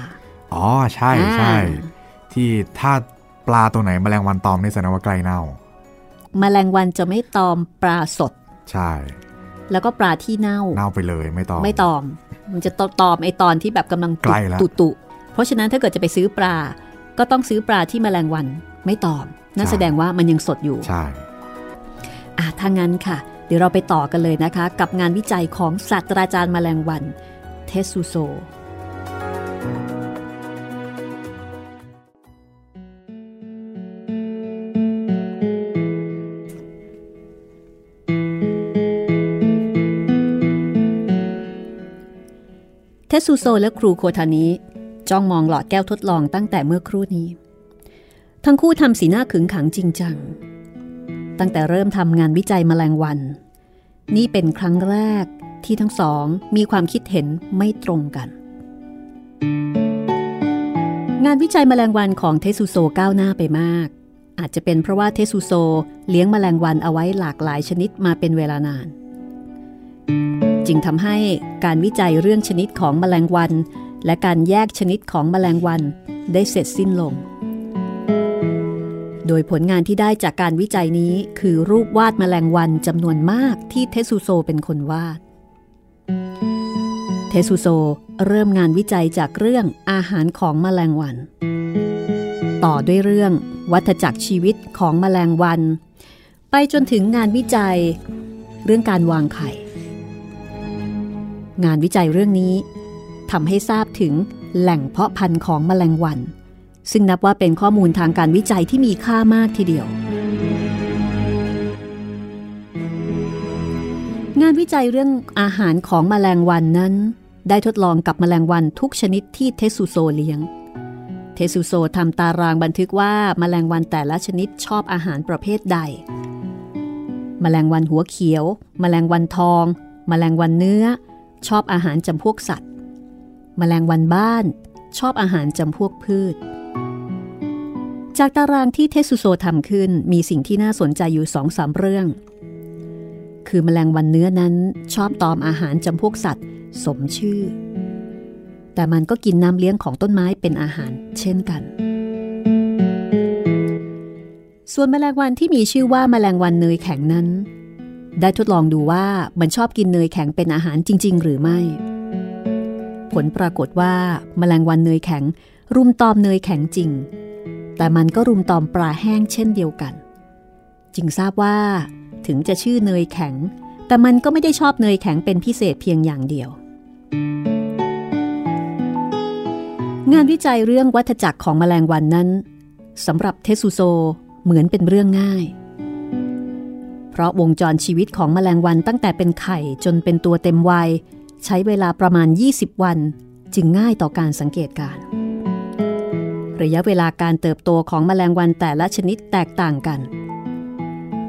อ๋อใช่ใช่ที่ถ้า ปลาตัวไหนแมลงวันตอมนี่แสดงว่าใกล้เน่าแมลงวันจะไม่ตอมปลาสดใช่แล้วก็ปลาที่เน่าเน่าไปเลยไม่ตอมไม่ตอมมันจะตอมไอตอนที่แบบกำลังตุตุเพราะฉะนั้นถ้าเกิดจะไปซื้อปลาก็ต้องซื้อปลาที่แมลงวันไม่ตอมนั่นแสดงว่ามันยังสดอยู่ใช่อ่ะถ้างั้นค่ะเดี๋ยวเราไปต่อกันเลยนะคะกับงานวิจัยของศาสตราจารย์แมลงวันเทสุโซเทสุโซและครูโคทานิจ้องมองหลอดแก้วทดลองตั้งแต่เมื่อครู่นี้ทั้งคู่ทำสีหน้าขึงขังจริงจังตั้งแต่เริ่มทำงานวิจัยแมลงวันนี่เป็นครั้งแรกที่ทั้งสองมีความคิดเห็นไม่ตรงกันงานวิจัยแมลงวันของเทซุโซก้าวหน้าไปมากอาจจะเป็นเพราะว่าเทซุโซเลี้ยงแมลงวันเอาไว้หลากหลายชนิดมาเป็นเวลานานจึงทำให้การวิจัยเรื่องชนิดของแมลงวันและการแยกชนิดของแมลงวันได้เสร็จสิ้นลงโดยผลงานที่ได้จากการวิจัยนี้คือรูปวาดแมลงวันจำนวนมากที่เทซุโซเป็นคนวาดเทซุโซเริ่มงานวิจัยจากเรื่องอาหารของแมลงวันต่อด้วยเรื่องวัฏจักรชีวิตของแมลงวันไปจนถึงงานวิจัยเรื่องการวางไข่งานวิจัยเรื่องนี้ทำให้ทราบถึงแหล่งเพาะพันธุ์ของแมลงวันซึ่งนับว่าเป็นข้อมูลทางการวิจัยที่มีค่ามากทีเดียวงานวิจัยเรื่องอาหารของแมลงวันนั้นได้ทดลองกับแมลงวันทุกชนิดที่เทซุโซเลี้ยงเทซุโซทำตารางบันทึกว่าแมลงวันแต่ละชนิดชอบอาหารประเภทใดแมลงวันหัวเขียวแมลงวันทองแมลงวันเนื้อชอบอาหารจำพวกสัตว์แมลงวันบ้านชอบอาหารจำพวกพืชจากตารางที่เทซุโซทำขึ้นมีสิ่งที่น่าสนใจอยู่ สองถึงสาม เรื่องคือแมลงวันเนื้อนั้นชอบตอมอาหารจำพวกสัตว์สมชื่อแต่มันก็กินน้ำเลี้ยงของต้นไม้เป็นอาหารเช่นกันส่วนแมลงวันที่มีชื่อว่าแมลงวันเนยแข็งนั้นได้ทดลองดูว่ามันชอบกินเนยแข็งเป็นอาหารจริงๆหรือไม่ผลปรากฏว่าแมลงวันเนยแข็งรุมตอมเนยแข็งจริงแต่มันก็รุมตอมปลาแห้งเช่นเดียวกันจึงทราบว่าถึงจะชื่อเนยแข็งแต่มันก็ไม่ได้ชอบเนยแข็งเป็นพิเศษเพียงอย่างเดียวงานวิจัยเรื่องวัฏจักรของแมลงวันนั้นสำหรับเทซุโซเหมือนเป็นเรื่องง่ายเพราะวงจรชีวิตของแมลงวันตั้งแต่เป็นไข่จนเป็นตัวเต็มวัยใช้เวลาประมาณยี่สิบวันจึงง่ายต่อการสังเกตการระยะเวลาการเติบโตของแมลงวันแต่ละชนิดแตกต่างกัน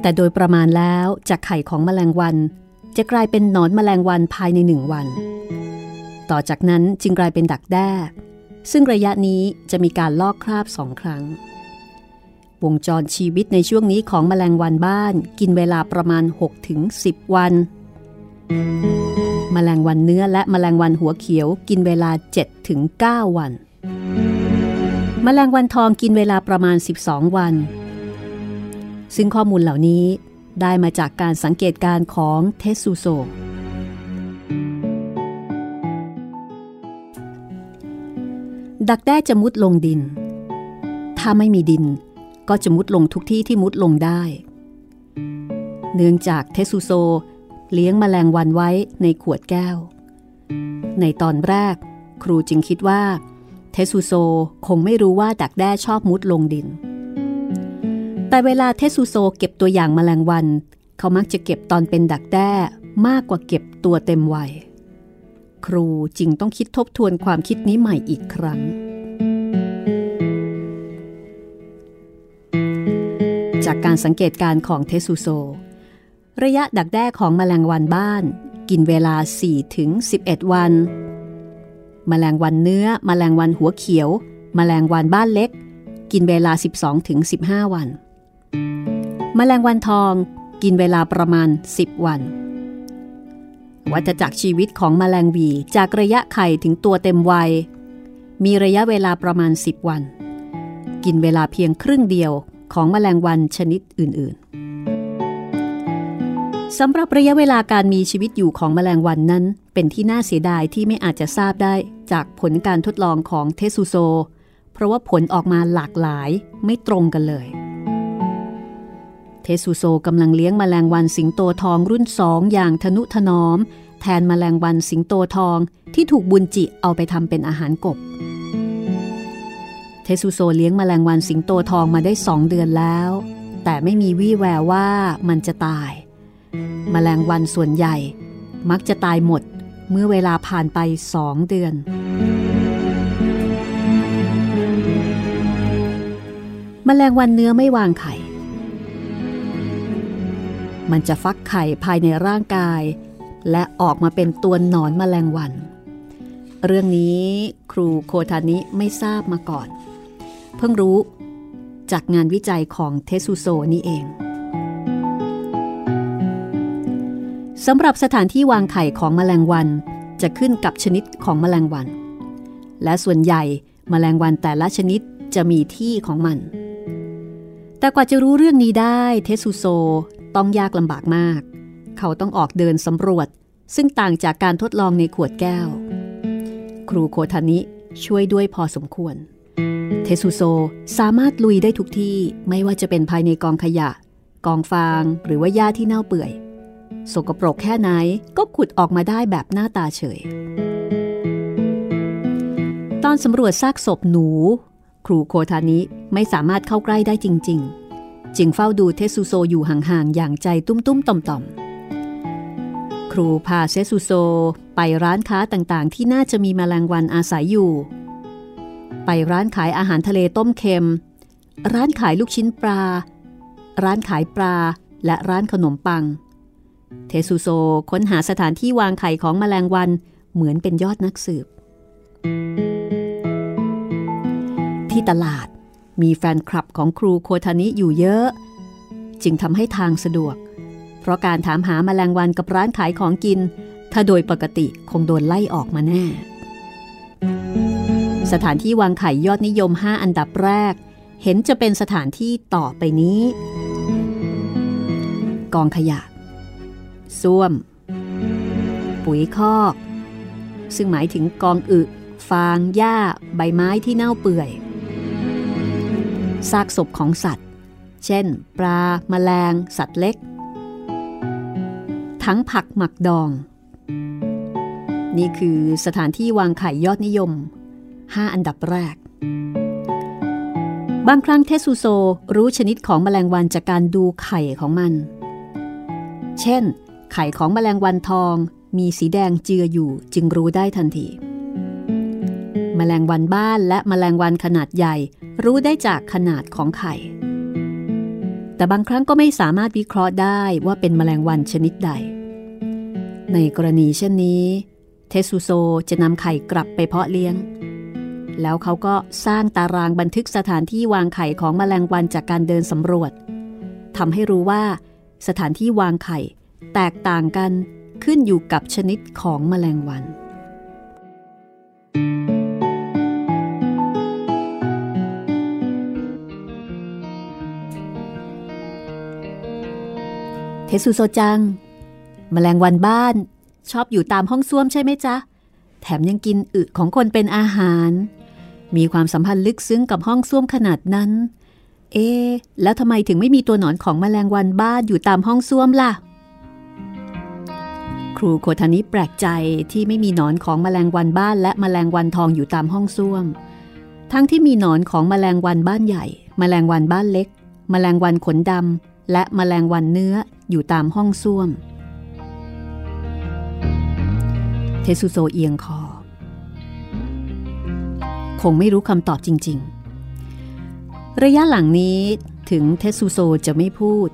แต่โดยประมาณแล้วจากไข่ของแมลงวันจะกลายเป็นหนอนแมลงวันภายในหนึ่งวันต่อจากนั้นจึงกลายเป็นดักแด้ซึ่งระยะนี้จะมีการลอกคราบสองครั้งวงจรชีวิตในช่วงนี้ของแมลงวันบ้านกินเวลาประมาณ หกถึงสิบ วันแมลงวันเนื้อและแมลงวันหัวเขียวกินเวลา เจ็ดถึงเก้า วันแมลงวันทองกินเวลาประมาณสิบสองวันซึ่งข้อมูลเหล่านี้ได้มาจากการสังเกตการณ์ของเทซุโซดักแด้จะมุดลงดินถ้าไม่มีดินก็จะมุดลงทุกที่ที่มุดลงได้เนื่องจากเทซุโซเลี้ยงแมลงวันไว้ในขวดแก้วในตอนแรกครูจึงคิดว่าเทซุโซคงไม่รู้ว่าดักแด้ชอบมุดลงดินแต่เวลาเทซุโซเก็บตัวอย่างแมลงวันเขามักจะเก็บตอนเป็นดักแด้มากกว่าเก็บตัวเต็มวัยครูจึงต้องคิดทบทวนความคิดนี้ใหม่อีกครั้งจากการสังเกตการณ์ของเทซุโซระยะดักแด้ของแมลงวันบ้านกินเวลา สี่ถึงสิบเอ็ด วันแมลงวันเนื้อแมลงวันหัวเขียวแมลงวันบ้านเล็กกินเวลา สิบสองถึงสิบห้า วันแมลงวันทองกินเวลาประมาณสิบวันวัฏจักรชีวิตของแมลงวีจากระยะไข่ถึงตัวเต็มวัยมีระยะเวลาประมาณสิบวัน กินเวลาเพียงครึ่งเดียวของแมลงวันชนิดอื่นๆสำหรับระยะเวลาการมีชีวิตอยู่ของแมลงวันนั้นเป็นที่น่าเสียดายที่ไม่อาจจะทราบได้จากผลการทดลองของเทซุโซเพราะว่าผลออกมาหลากหลายไม่ตรงกันเลยเทซุโซกำลังเลี้ยงแมลงวันสิงโตทองรุ่นสองอย่างทนุถนอมแทนแมลงวันสิงโตทองที่ถูกบุญจิเอาไปทำเป็นอาหารกบเทซุโซเลี้ยงแมลงวันสิงโตทองมาได้สองเดือนแล้วแต่ไม่มีวี่แววว่ามันจะตายแมลงวันส่วนใหญ่มักจะตายหมดเมื่อเวลาผ่านไปสองเดือนแมลงวันเนื้อไม่วางไข่มันจะฟักไข่ภายในร่างกายและออกมาเป็นตัวหนอนแมลงวันเรื่องนี้ครูโคทานิไม่ทราบมาก่อนเพิ่งรู้จากงานวิจัยของเทซุโซนี่เองสำหรับสถานที่วางไข่ของแมลงวันจะขึ้นกับชนิดของแมลงวันและส่วนใหญ่แมลงวันแต่ละชนิดจะมีที่ของมันแต่กว่าจะรู้เรื่องนี้ได้เทซุโซต้องยากลำบากมากเขาต้องออกเดินสำรวจซึ่งต่างจากการทดลองในขวดแก้วครูโคทานิช่วยด้วยพอสมควรเทซุโซสามารถลุยได้ทุกที่ไม่ว่าจะเป็นภายในกองขยะกองฟางหรือว่าหญ้าที่เน่าเปื่อยสกปรกแค่ไหนก็ขุดออกมาได้แบบหน้าตาเฉยตอนสำรวจซากศพหนูครูโคทานิไม่สามารถเข้าใกล้ได้จริงๆจึงเฝ้าดูเทซุโซอยู่ห่างๆอย่างใจตุ้มๆต่อมๆครูพาเทซุโซไปร้านค้าต่างๆที่น่าจะมีแมลงวันอาศัยอยู่ไปร้านขายอาหารทะเลต้มเค็มร้านขายลูกชิ้นปลาร้านขายปลาและร้านขนมปังเทซุโซค้นหาสถานที่วางไข่ของแมลงวันเหมือนเป็นยอดนักสืบที่ตลาดมีแฟนคลับของครูโคทานิอยู่เยอะจึงทำให้ทางสะดวกเพราะการถามหาแมลงวันกับร้านขายของกินถ้าโดยปกติคงโดนไล่ออกมาแน่สถานที่วางไข่ยอดนิยมห้าอันดับแรกเห็นจะเป็นสถานที่ต่อไปนี้กองขยะส้วมปุ๋ยคอกซึ่งหมายถึงกองอึฟางหญ้าใบไม้ที่เน่าเปื่อยซากศพของสัตว์เช่นปลาแมลงสัตว์เล็กทั้งผักหมักดองนี่คือสถานที่วางไข่ยอดนิยมห้าอันดับแรกบางครั้งเทซุโซรู้ชนิดของแมลงวันจากการดูไข่ของมันเช่นไข่ของแมลงวันทองมีสีแดงเจืออยู่จึงรู้ได้ทันทีแมลงวันบ้านและแมลงวันขนาดใหญ่รู้ได้จากขนาดของไข่แต่บางครั้งก็ไม่สามารถวิเคราะห์ได้ว่าเป็นแมลงวันชนิดใดในกรณีเช่นนี้เทซุโซจะนำไข่กลับไปเพาะเลี้ยงแล้วเขาก็สร้างตารางบันทึกสถานที่วางไข่ของแมลงวันจากการเดินสำรวจทำให้รู้ว่าสถานที่วางไข่แตกต่างกันขึ้นอยู่กับชนิดของแมลงวันเทซุโซจังแมลงวันบ้านชอบอยู่ตามห้องส้วมใช่ไหมจ๊ะแถมยังกินอึของคนเป็นอาหารมีความสัมพันธ์ลึกซึ้งกับห้องส้วมขนาดนั้นเอ๊ะแล้วทำไมถึงไม่มีตัวหนอนของแมลงวันบ้านอยู่ตามห้องส้วมล่ะครูโคทานิแปลกใจที่ไม่มีหนอนของแมลงวันบ้านและแมลงวันทองอยู่ตามห้องส้วมทั้งที่มีหนอนของแมลงวันบ้านใหญ่แมลงวันบ้านเล็กแมลงวันขนดำและแมลงวันเนื้ออยู่ตามห้องส้วมเทซุโซเอียงคอคงไม่รู้คำตอบจริงๆระยะหลังนี้ถึงเทซุโซจะไม่พูด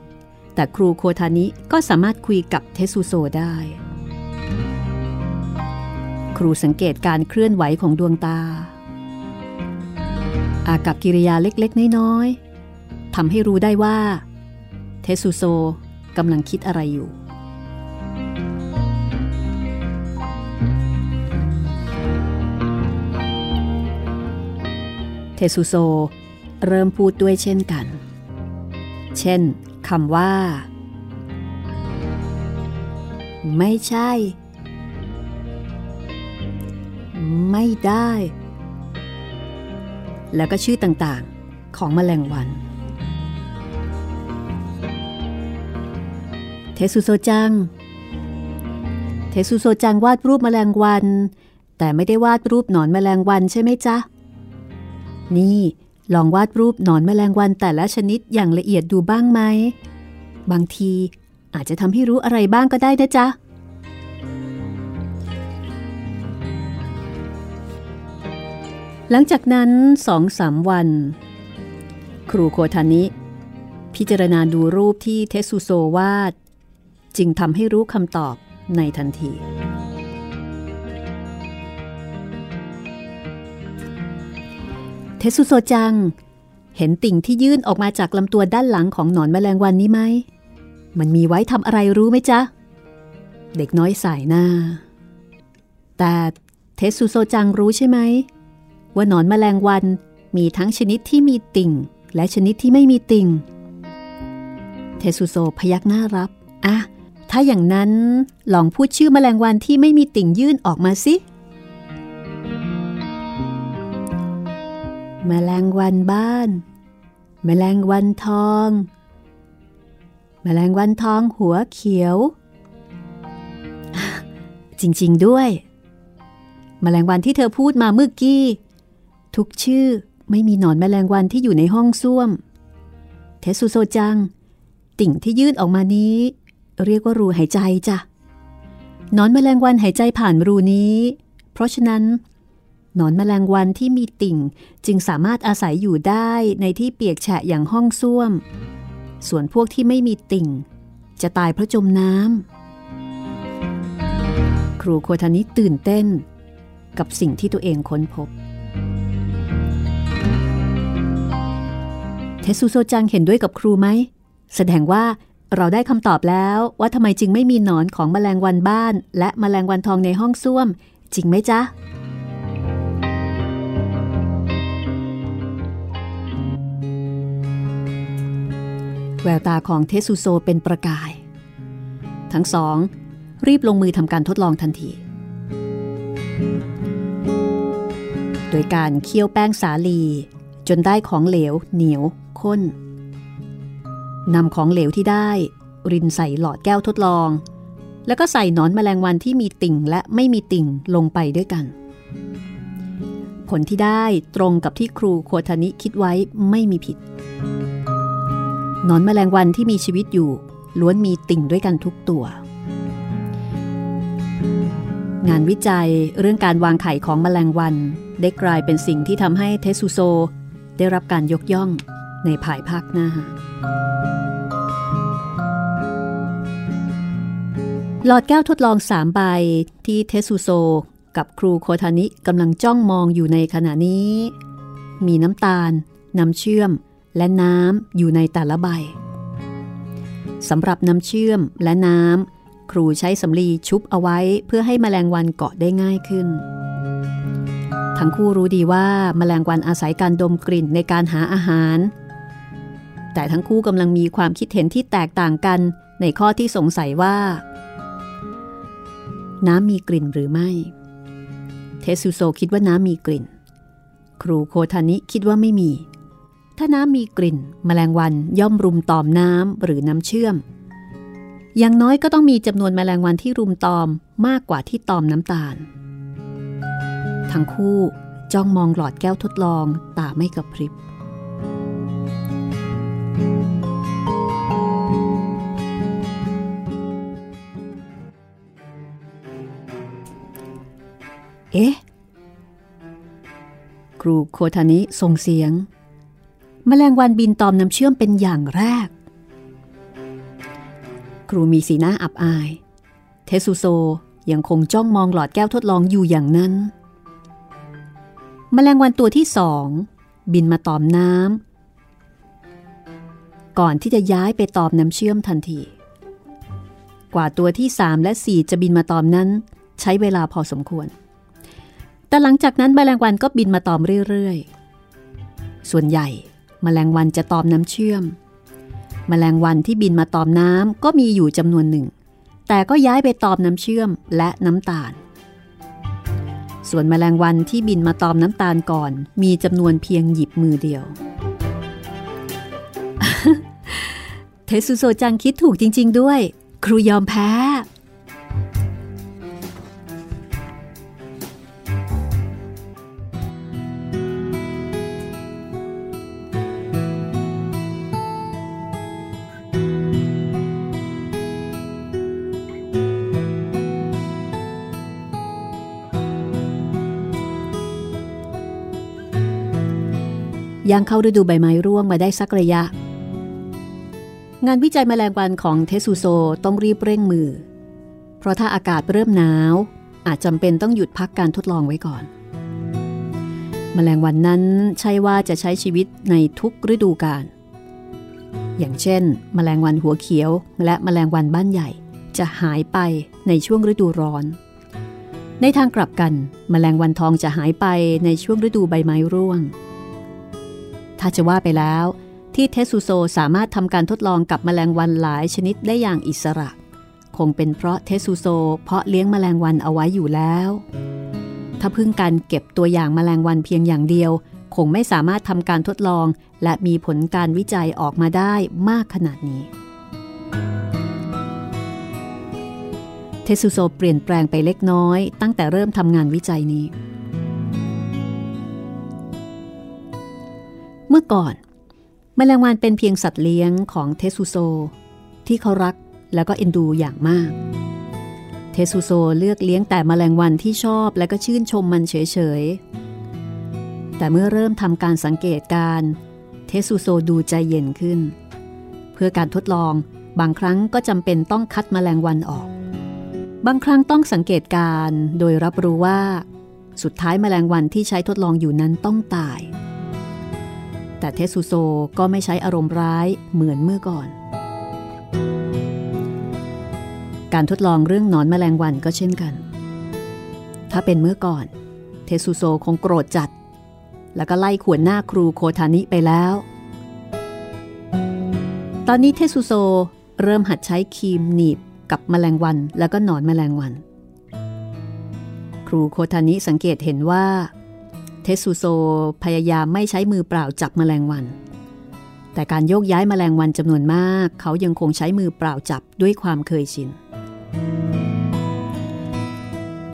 แต่ครูโคทานิก็สามารถคุยกับเทซุโซได้ครูสังเกตการเคลื่อนไหวของดวงตาอากับกิริยาเล็กๆน้อยๆทำให้รู้ได้ว่าเทซุโซกำลังคิดอะไรอยู่เทซุโซ เริ่มพูดด้วยเช่นกันเช่นคำว่าไม่ใช่ไม่ได้แล้วก็ชื่อต่างๆของแมลงวันเทซุโซจังเทซุโซจังวาดรูปแมลงวันแต่ไม่ได้วาดรูปหนอนแมลงวันใช่ไหมจ๊ะนี่ลองวาดรูปหนอนแมลงวันแต่ละชนิดอย่างละเอียดดูบ้างไหมบางทีอาจจะทำให้รู้อะไรบ้างก็ได้นะจ๊ะหลังจากนั้น สองถึงสาม วันครูโคทานิพิจารณาดูรูปที่เทซุโซวาดจึงทำให้รู้คำตอบในทันทีเทซุโซจังเห็นติ่งที่ยื่นออกมาจากลำตัวด้านหลังของหนอนแมลงวันนี้ไหมมันมีไว้ทำอะไรรู้ไหมจ๊ะเด็กน้อยสายหน้าแต่เทซุโซจังรู้ใช่ไหมว่าหนอนแมลงวันมีทั้งชนิดที่มีติ่งและชนิดที่ไม่มีติ่งเทซุโซพยักหน้ารับอ่ะถ้าอย่างนั้นลองพูดชื่อแมลงวันที่ไม่มีติ่งยื่นออกมาสิแมลงวันบ้านแมลงวันทองแมลงวันทองหัวเขียวจริงๆด้วยแมลงวันที่เธอพูดมาเมื่อกี้ทุกชื่อไม่มีหนอนแมลงวันที่อยู่ในห้องส้วมเทซุโซจังติ่งที่ยื่นออกมานี้เรียกว่ารูหายใจจ้ะหนอนแมลงวันหายใจผ่านรูนี้เพราะฉะนั้นหนอนแมลงวันที่มีติ่งจึงสามารถอาศัยอยู่ได้ในที่เปียกแฉะอย่างห้องส้วมส่วนพวกที่ไม่มีติ่งจะตายเพราะจมน้ำครูโคทานิตื่นเต้นกับสิ่งที่ตัวเองค้นพบเทซุโซจังเห็นด้วยกับครูไหมแสดงว่าเราได้คำตอบแล้วว่าทำไมจึงไม่มีหนอนของแมลงวันบ้านและแมลงวันทองในห้องส้วมจริงไหมจ๊ะแววตาของเทซุโซเป็นประกายทั้งสองรีบลงมือทำการทดลองทันทีโดยการเคี่ยวแป้งสาลีจนได้ของเหลวเหนียวข้นนำของเหลวที่ได้รินใส่หลอดแก้วทดลองแล้วก็ใส่หนอนแมลงวันที่มีติ่งและไม่มีติ่งลงไปด้วยกันผลที่ได้ตรงกับที่ครูโคทานิคิดไว้ไม่มีผิดหนอนแมลงวันที่มีชีวิตอยู่ล้วนมีติ่งด้วยกันทุกตัวงานวิจัยเรื่องการวางไข่ของแมลงวันได้กลายเป็นสิ่งที่ทำให้เทซุโซได้รับการยกย่องในภายภาคหน้าหลอดแก้วทดลองสามใบที่เทซุโซกับครูโคทานิกำลังจ้องมองอยู่ในขณะนี้มีน้ำตาลน้ำเชื่อมและน้ำอยู่ในแต่ละใบสำหรับน้ำเชื่อมและน้ำครูใช้สำลีชุบเอาไว้เพื่อให้แมลงวันเกาะได้ง่ายขึ้นทั้งคู่รู้ดีว่าแมลงวันอาศัยการดมกลิ่นในการหาอาหารแต่ทั้งคู่กำลังมีความคิดเห็นที่แตกต่างกันในข้อที่สงสัยว่าน้ำมีกลิ่นหรือไม่เทซุโซคิดว่าน้ำมีกลิ่นครูโคทานิคิดว่าไม่มีถ้าน้ำมีกลิ่นแมลงวันย่อมรุมตอมน้ำหรือน้ำเชื่อมอย่างน้อยก็ต้องมีจำนวนแมลงวันที่รุมตอมมากกว่าที่ตอมน้ำตาลทั้งคู่จ้องมองหลอดแก้วทดลองตาไม่กระพริบเอ๊ะครูโคทานิส่งเสียงแมลงวันบินตอมน้ำเชื่อมเป็นอย่างแรกครูมีสีหน้าอับอายเทซุโซยังคงจ้องมองหลอดแก้วทดลองอยู่อย่างนั้นแมลงวันตัวที่สองบินมาตอมน้ำก่อนที่จะย้ายไปตอมน้ำเชื่อมทันทีกว่าตัวที่สามและสี่จะบินมาตอมนั้นใช้เวลาพอสมควรแต่หลังจากนั้นแมลงวันก็บินมาตอมเรื่อยๆส่วนใหญ่ แมลงวันจะตอมน้ำเชื่อมแมลงวันที่บินมาตอมน้ำก็มีอยู่จำนวนหนึ่งแต่ก็ย้ายไปตอมน้ำเชื่อมและน้ำตาลส่วนแมลงวันที่บินมาตอมน้ำตาลก่อนมีจำนวนเพียงหยิบมือเดียวเทสุโซจังคิดถูกจริงๆด้วยครูยอมแพ้ย่างเข้าฤดูใบไม้ร่วงมาได้สักระยะงานวิจัยแมลงวันของเทซุโซต้องรีบเร่งมือเพราะถ้าอากาศเริ่มหนาวอาจจำเป็นต้องหยุดพักการทดลองไว้ก่อนแมลงวันนั้นใช่ว่าจะใช้ชีวิตในทุกฤดูกาลอย่างเช่นแมลงวันหัวเขียวและแมลงวันบ้านใหญ่จะหายไปในช่วงฤดูร้อนในทางกลับกันแมลงวันทองจะหายไปในช่วงฤดูใบไม้ร่วงถ้าจะว่าไปแล้วที่เทซุโซสามารถทำการทดลองกับแมลงวันหลายชนิดได้อย่างอิสระคงเป็นเพราะเทซุโซเพาะเลี้ยงแมลงวันเอาไว้อยู่แล้วถ้าพึ่งการเก็บตัวอย่างแมลงวันเพียงอย่างเดียวคงไม่สามารถทำการทดลองและมีผลการวิจัยออกมาได้มากขนาดนี้เทซุโซเปลี่ยนแปลงไปเล็กน้อยตั้งแต่เริ่มทำงานวิจัยนี้เมื่อก่อนแมลงวันเป็นเพียงสัตว์เลี้ยงของเทซุโซที่เขารักและก็เอ็นดูอย่างมากเทซุโซเลือกเลี้ยงแต่แมลงวันที่ชอบและก็ชื่นชมมันเฉยๆแต่เมื่อเริ่มทำการสังเกตการเทซุโซดูใจเย็นขึ้นเพื่อการทดลองบางครั้งก็จำเป็นต้องคัดแมลงวันออกบางครั้งต้องสังเกตการโดยรับรู้ว่าสุดท้ายแมลงวันที่ใช้ทดลองอยู่นั้นต้องตายแต่เทซุโซก็ไม่ใช้อารมณ์ร้ายเหมือนเมื่อก่อนการทดลองเรื่องหนอนแมลงวันก็เช่นกันถ้าเป็นเมื่อก่อนเทซุโซคงโกรธจัดแล้วก็ไล่ข่วนหน้าครูโคทานิไปแล้วตอนนี้เทซุโซเริ่มหัดใช้ครีมหนีบกับแมลงวันแล้วก็หนอนแมลงวันครูโคทานิสังเกตเห็นว่าเทซุโซพยายามไม่ใช้มือเปล่าจับแมลงวันแต่การโยกย้ายแมลงวันจำนวนมากเขายังคงใช้มือเปล่าจับด้วยความเคยชิน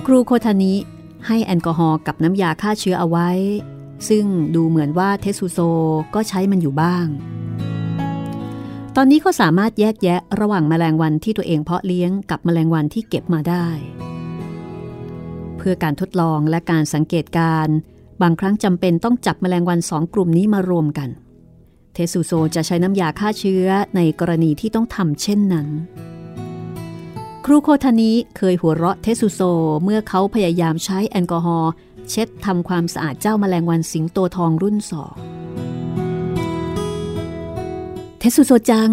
ครูโคทานิให้แอลกอฮอล์กับน้ำยาฆ่าเชื้อเอาไว้ซึ่งดูเหมือนว่าเทซุโซก็ใช้มันอยู่บ้างตอนนี้เขาสามารถแยกแยะระหว่างแมลงวันที่ตัวเองเพาะเลี้ยงกับแมลงวันที่เก็บมาได้เพื่อการทดลองและการสังเกตการบางครั้งจำเป็นต้องจับแมลงวันสองกลุ่มนี้มารวมกันเทซุโซจะใช้น้ำยาฆ่าเชื้อในกรณีที่ต้องทำเช่นนั้นครูโคทานิเคยหัวเราะเทซุโซเมื่อเขาพยายามใช้แอลกอฮอล์เช็ดทำความสะอาดเจ้าแมลงวันสิงโตทองรุ่นสองเทซุโซจัง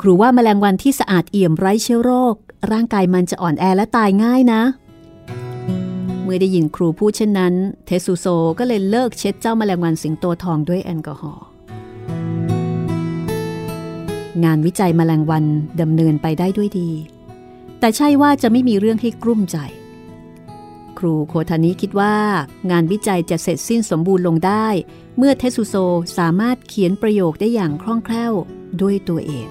ครูว่าแมลงวันที่สะอาดเอี่ยมไร้เชื้อโรคร่างกายมันจะอ่อนแอและตายง่ายนะเมื่อได้ยินครูพูดเช่นนั้นเทซุโซก็เลยเลิกเช็ดเจ้าแมลงวันสิงโตทองด้วยแอลกอฮอล์งานวิจัยแมลงวันดำเนินไปได้ด้วยดีแต่ใช่ว่าจะไม่มีเรื่องให้กลุ้มใจครูโคทานิคิดว่างานวิจัยจะเสร็จสิ้นสมบูรณ์ลงได้เมื่อเทซุโซสามารถเขียนประโยคได้อย่างคล่องแคล่วด้วยตัวเอง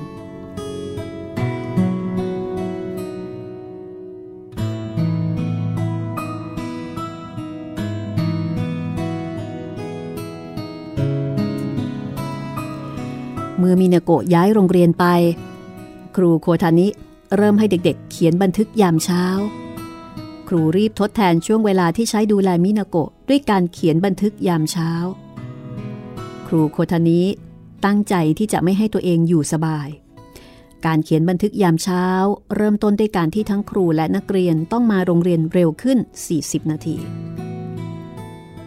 เมื่อมินาโกะย้ายโรงเรียนไปครูโคทานิเริ่มให้เด็กๆเขียนบันทึกยามเช้าครูรีบทดแทนช่วงเวลาที่ใช้ดูแลมินาโกะด้วยการเขียนบันทึกยามเช้าครูโคทานิตั้งใจที่จะไม่ให้ตัวเองอยู่สบายการเขียนบันทึกยามเช้าเริ่มต้นด้วยการที่ทั้งครูและนักเรียนต้องมาโรงเรียนเร็วขึ้นสี่สิบนาที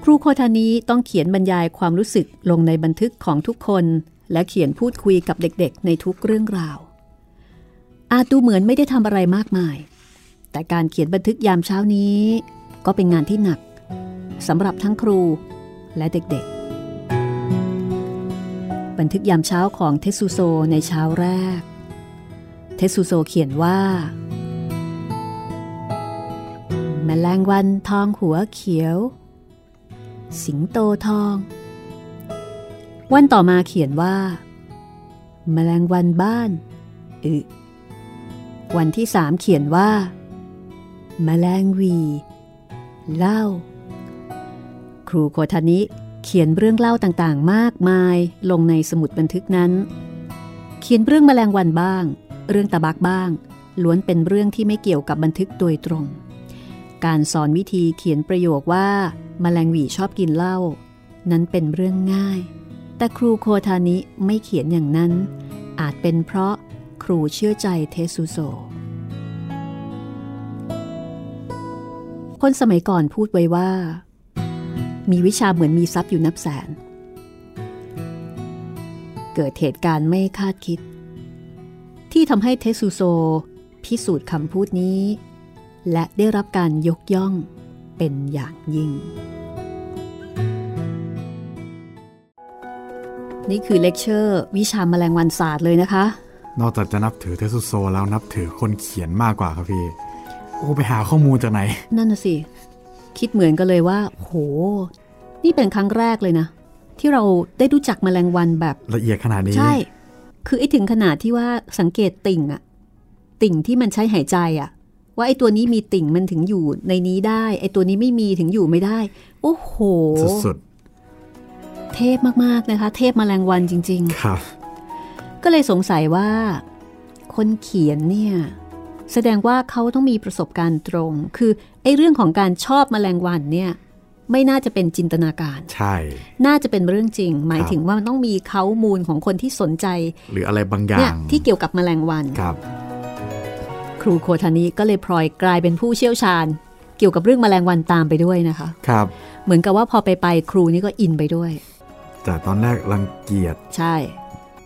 ครูโคทานิต้องเขียนบรรยายความรู้สึกลงในบันทึกของทุกคนและเขียนพูดคุยกับเด็กๆในทุกเรื่องราวอาจดูเหมือนไม่ได้ทำอะไรมากมายแต่การเขียนบันทึกยามเช้านี้ก็เป็นงานที่หนักสำหรับทั้งครูและเด็กๆ บันทึกยามเช้าของเทซุโซในเช้าแรกเทซุโซเขียนว่าแมลงวันทองหัวเขียวสิงโตทองวันต่อมาเขียนว่าแมลงวันบ้านอึวันที่สามเขียนว่าแมลงวีเล่าครูโคทานิเขียนเรื่องเล่าต่างๆมากมายลงในสมุดบันทึกนั้นเขียนเรื่องแมลงวันบ้างเรื่องตะบักบ้างล้วนเป็นเรื่องที่ไม่เกี่ยวกับบันทึกโดยตรงการสอนวิธีเขียนประโยคว่าแมลงวีชอบกินเหล้านั้นเป็นเรื่องง่ายแต่ครูโคทานิไม่เขียนอย่างนั้นอาจเป็นเพราะครูเชื่อใจเทซุโซคนสมัยก่อนพูดไว้ว่ามีวิชาเหมือนมีทรัพย์อยู่นับแสนเกิดเหตุการณ์ไม่คาดคิดที่ทำให้เทซุโซพิสูจน์คำพูดนี้และได้รับการยกย่องเป็นอย่างยิ่งนี่คือเลคเชอร์วิชาแมลงวันศาสตร์เลยนะคะนอกจากจะนับถือเทซุโซแล้วนับถือคนเขียนมากกว่าครับพี่โอ้ไปหาข้อมูลจากไหนนั่นน่ะสิคิดเหมือนกันเลยว่าโหนี่เป็นครั้งแรกเลยนะที่เราได้รู้จักแมลงวันแบบละเอียดขนาดนี้ใช่คือไอ้ถึงขนาดที่ว่าสังเกตติ่งอะติ่งที่มันใช้หายใจอะว่าไอ้ตัวนี้มีติ่งมันถึงอยู่ในนี้ได้ไอ้ตัวนี้ไม่มีถึงอยู่ไม่ได้โอ้โหสุดๆเทพมากๆนะคะเทพแมลงวันจริงๆครับก็เลยสงสัยว่าคนเขียนเนี่ยแสดงว่าเขาต้องมีประสบการณ์ตรงคือไอ้เรื่องของการชอบแมลงวันเนี่ยไม่น่าจะเป็นจินตนาการใช่น่าจะเป็นเรื่องจริงหมายถึงว่ามันต้องมีข้อมูลของคนที่สนใจหรืออะไรบางอย่างที่เกี่ยวกับแมลงวันครับครูโคทานิก็เลยพลอยกลายเป็นผู้เชี่ยวชาญเกี่ยวกับเรื่องแมลงวันตามไปด้วยนะคะครับเหมือนกับว่าพอไปไปครูนี่ก็อินไปด้วยแต่ตอนแรกรังเกียจใช่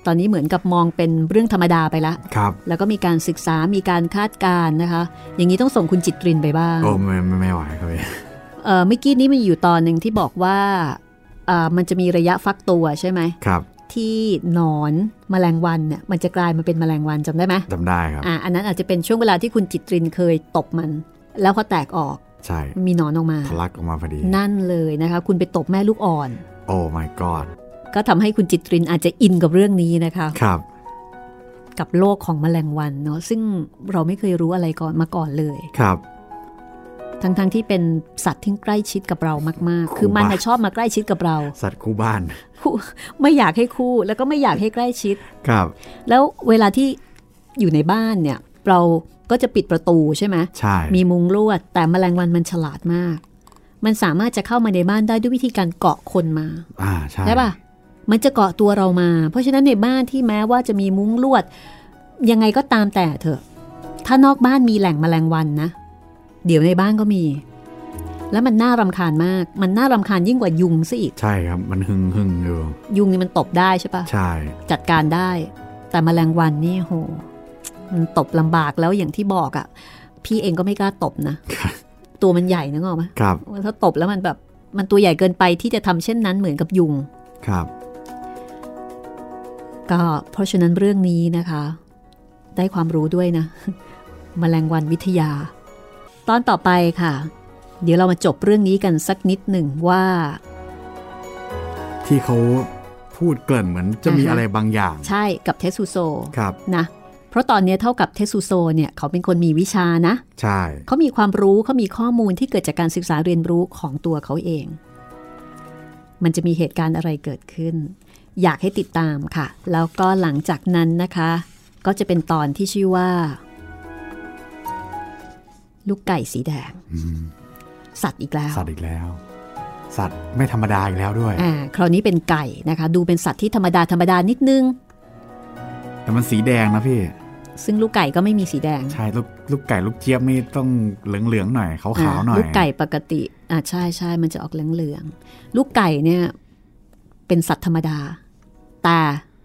ตอนนี้เหมือนกับมองเป็นเรื่องธรรมดาไปละครับแล้วก็มีการศึกษามีการคาดการณ์นะคะอย่างนี้ต้องส่งคุณจิตรินไปบ้างโอ้ไม่ไม่ไม่ไหวครับเออเมื่อกี้นี้มันอยู่ตอนนึงที่บอกว่าอ่ามันจะมีระยะฟักตัวใช่ไหมครับที่หนอนแมลงวันเนี่ยมันจะกลายมาเป็นแมลงวันจำได้ไหมจำได้ครับอ่าอันนั้นอาจจะเป็นช่วงเวลาที่คุณจิตรินเคยตบมันแล้วพอแตกออกใช่มีหนอนออกมาทะลักออกมาพอดีนั่นเลยนะคะคุณไปตบแม่ลูกอ่อนโอ้ my godก็ทำให้คุณจิตรินอาจจะอินกับเรื่องนี้นะคะครับกับโลกของแมลงวันเนาะซึ่งเราไม่เคยรู้อะไรก่อนมาก่อนเลยครับทั้งๆ ท, ที่เป็นสัตว์ที่ใกล้ชิดกับเรามากๆคือมันชอบมาใกล้ชิดกับเราสัตว์คู่บ้านไม่อยากให้คู่แล้วก็ไม่อยากให้ใกล้ชิดครับแล้วเวลาที่อยู่ในบ้านเนี่ยเราก็จะปิดประตูใช่ไหมใช่มีมุงลวดแต่แมลงวันมันฉลาดมากมันสามารถจะเข้ามาในบ้านได้ด้วยวิธีการเกาะคนมาอ่าใช่ใช่ป่ะมันจะเกาะตัวเรามาเพราะฉะนั้นในบ้านที่แม้ว่าจะมีมุ้งลวดยังไงก็ตามแต่เถอะถ้านอกบ้านมีแหล่งแมลงวันนะเดี๋ยวในบ้านก็มีแล้วมันน่ารำคาญมากมันน่ารำคาญยิ่งกว่ายุงซะอีกใช่ครับมันหึ่งหึ่งอยู่ยุงนี่มันตบได้ใช่ปะใช่จัดการได้แต่แมลงวันนี่โหมันตบลำบากแล้วอย่างที่บอกอ่ะพี่เองก็ไม่กล้าตบนะ ตัวมันใหญ่นึกออกไหมครับถ้าตบแล้วมันแบบมันตัวใหญ่เกินไปที่จะทำเช่นนั้นเหมือนกับยุงครับก็เพราะฉะนั้นเรื่องนี้นะคะได้ความรู้ด้วยนะแมลงวันวิทยาตอนต่อไปค่ะเดี๋ยวเรามาจบเรื่องนี้กันสักนิดหนึ่งว่าที่เขาพูดเกริ่นเหมือนจะมีอะไรบางอย่างใช่กับเทซุโซครับนะเพราะตอนนี้เท่ากับเทซุโซเนี่ยเขาเป็นคนมีวิชานะใช่เขามีความรู้เขามีข้อมูลที่เกิดจากการศึกษาเรียนรู้ของตัวเขาเองมันจะมีเหตุการณ์อะไรเกิดขึ้นอยากให้ติดตามค่ะแล้วก็หลังจากนั้นนะคะก็จะเป็นตอนที่ชื่อว่าลูกไก่สีแดงสัตว์อีกแล้วสัตว์อีกแล้วสัตว์ไม่ธรรมดาอีกแล้วด้วยอ่าคราวนี้เป็นไก่นะคะดูเป็นสัตว์ที่ธรรมดาธรรมดานิดนึงแต่มันสีแดงนะพี่ซึ่งลูกไก่ก็ไม่มีสีแดงใช่ลูกลูกไก่ลูกเจี๊ยบไม่ต้องเหลืองๆหน่อยขาวๆหน่อยลูกไก่ปกติอ่าใช่ใช่มันจะออกเหลืองๆลูกไก่เนี่ยเป็นสัตว์ธรรมดาแต่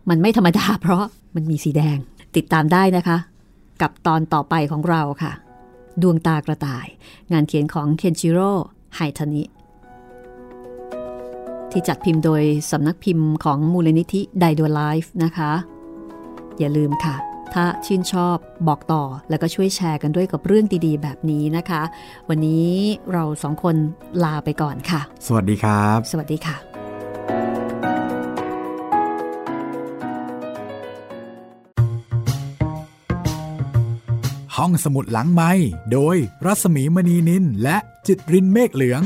มันไม่ธรรมดาเพราะมันมีสีแดงติดตามได้นะคะกับตอนต่อไปของเราค่ะดวงตากระต่ายงานเขียนของเคนจิโร่ไฮทานิ ที่จัดพิมพ์โดยสำนักพิมพ์ของมูลนิธิไดโดไลฟ์นะคะอย่าลืมค่ะถ้าชื่นชอบบอกต่อแล้วก็ช่วยแชร์กันด้วยกับเรื่องดีๆแบบนี้นะคะวันนี้เราสองคนลาไปก่อนค่ะสวัสดีครับสวัสดีค่ะห้องสมุดหลังไมค์โดยรัศมีมณีนินและจิตรินเมฆเหลือง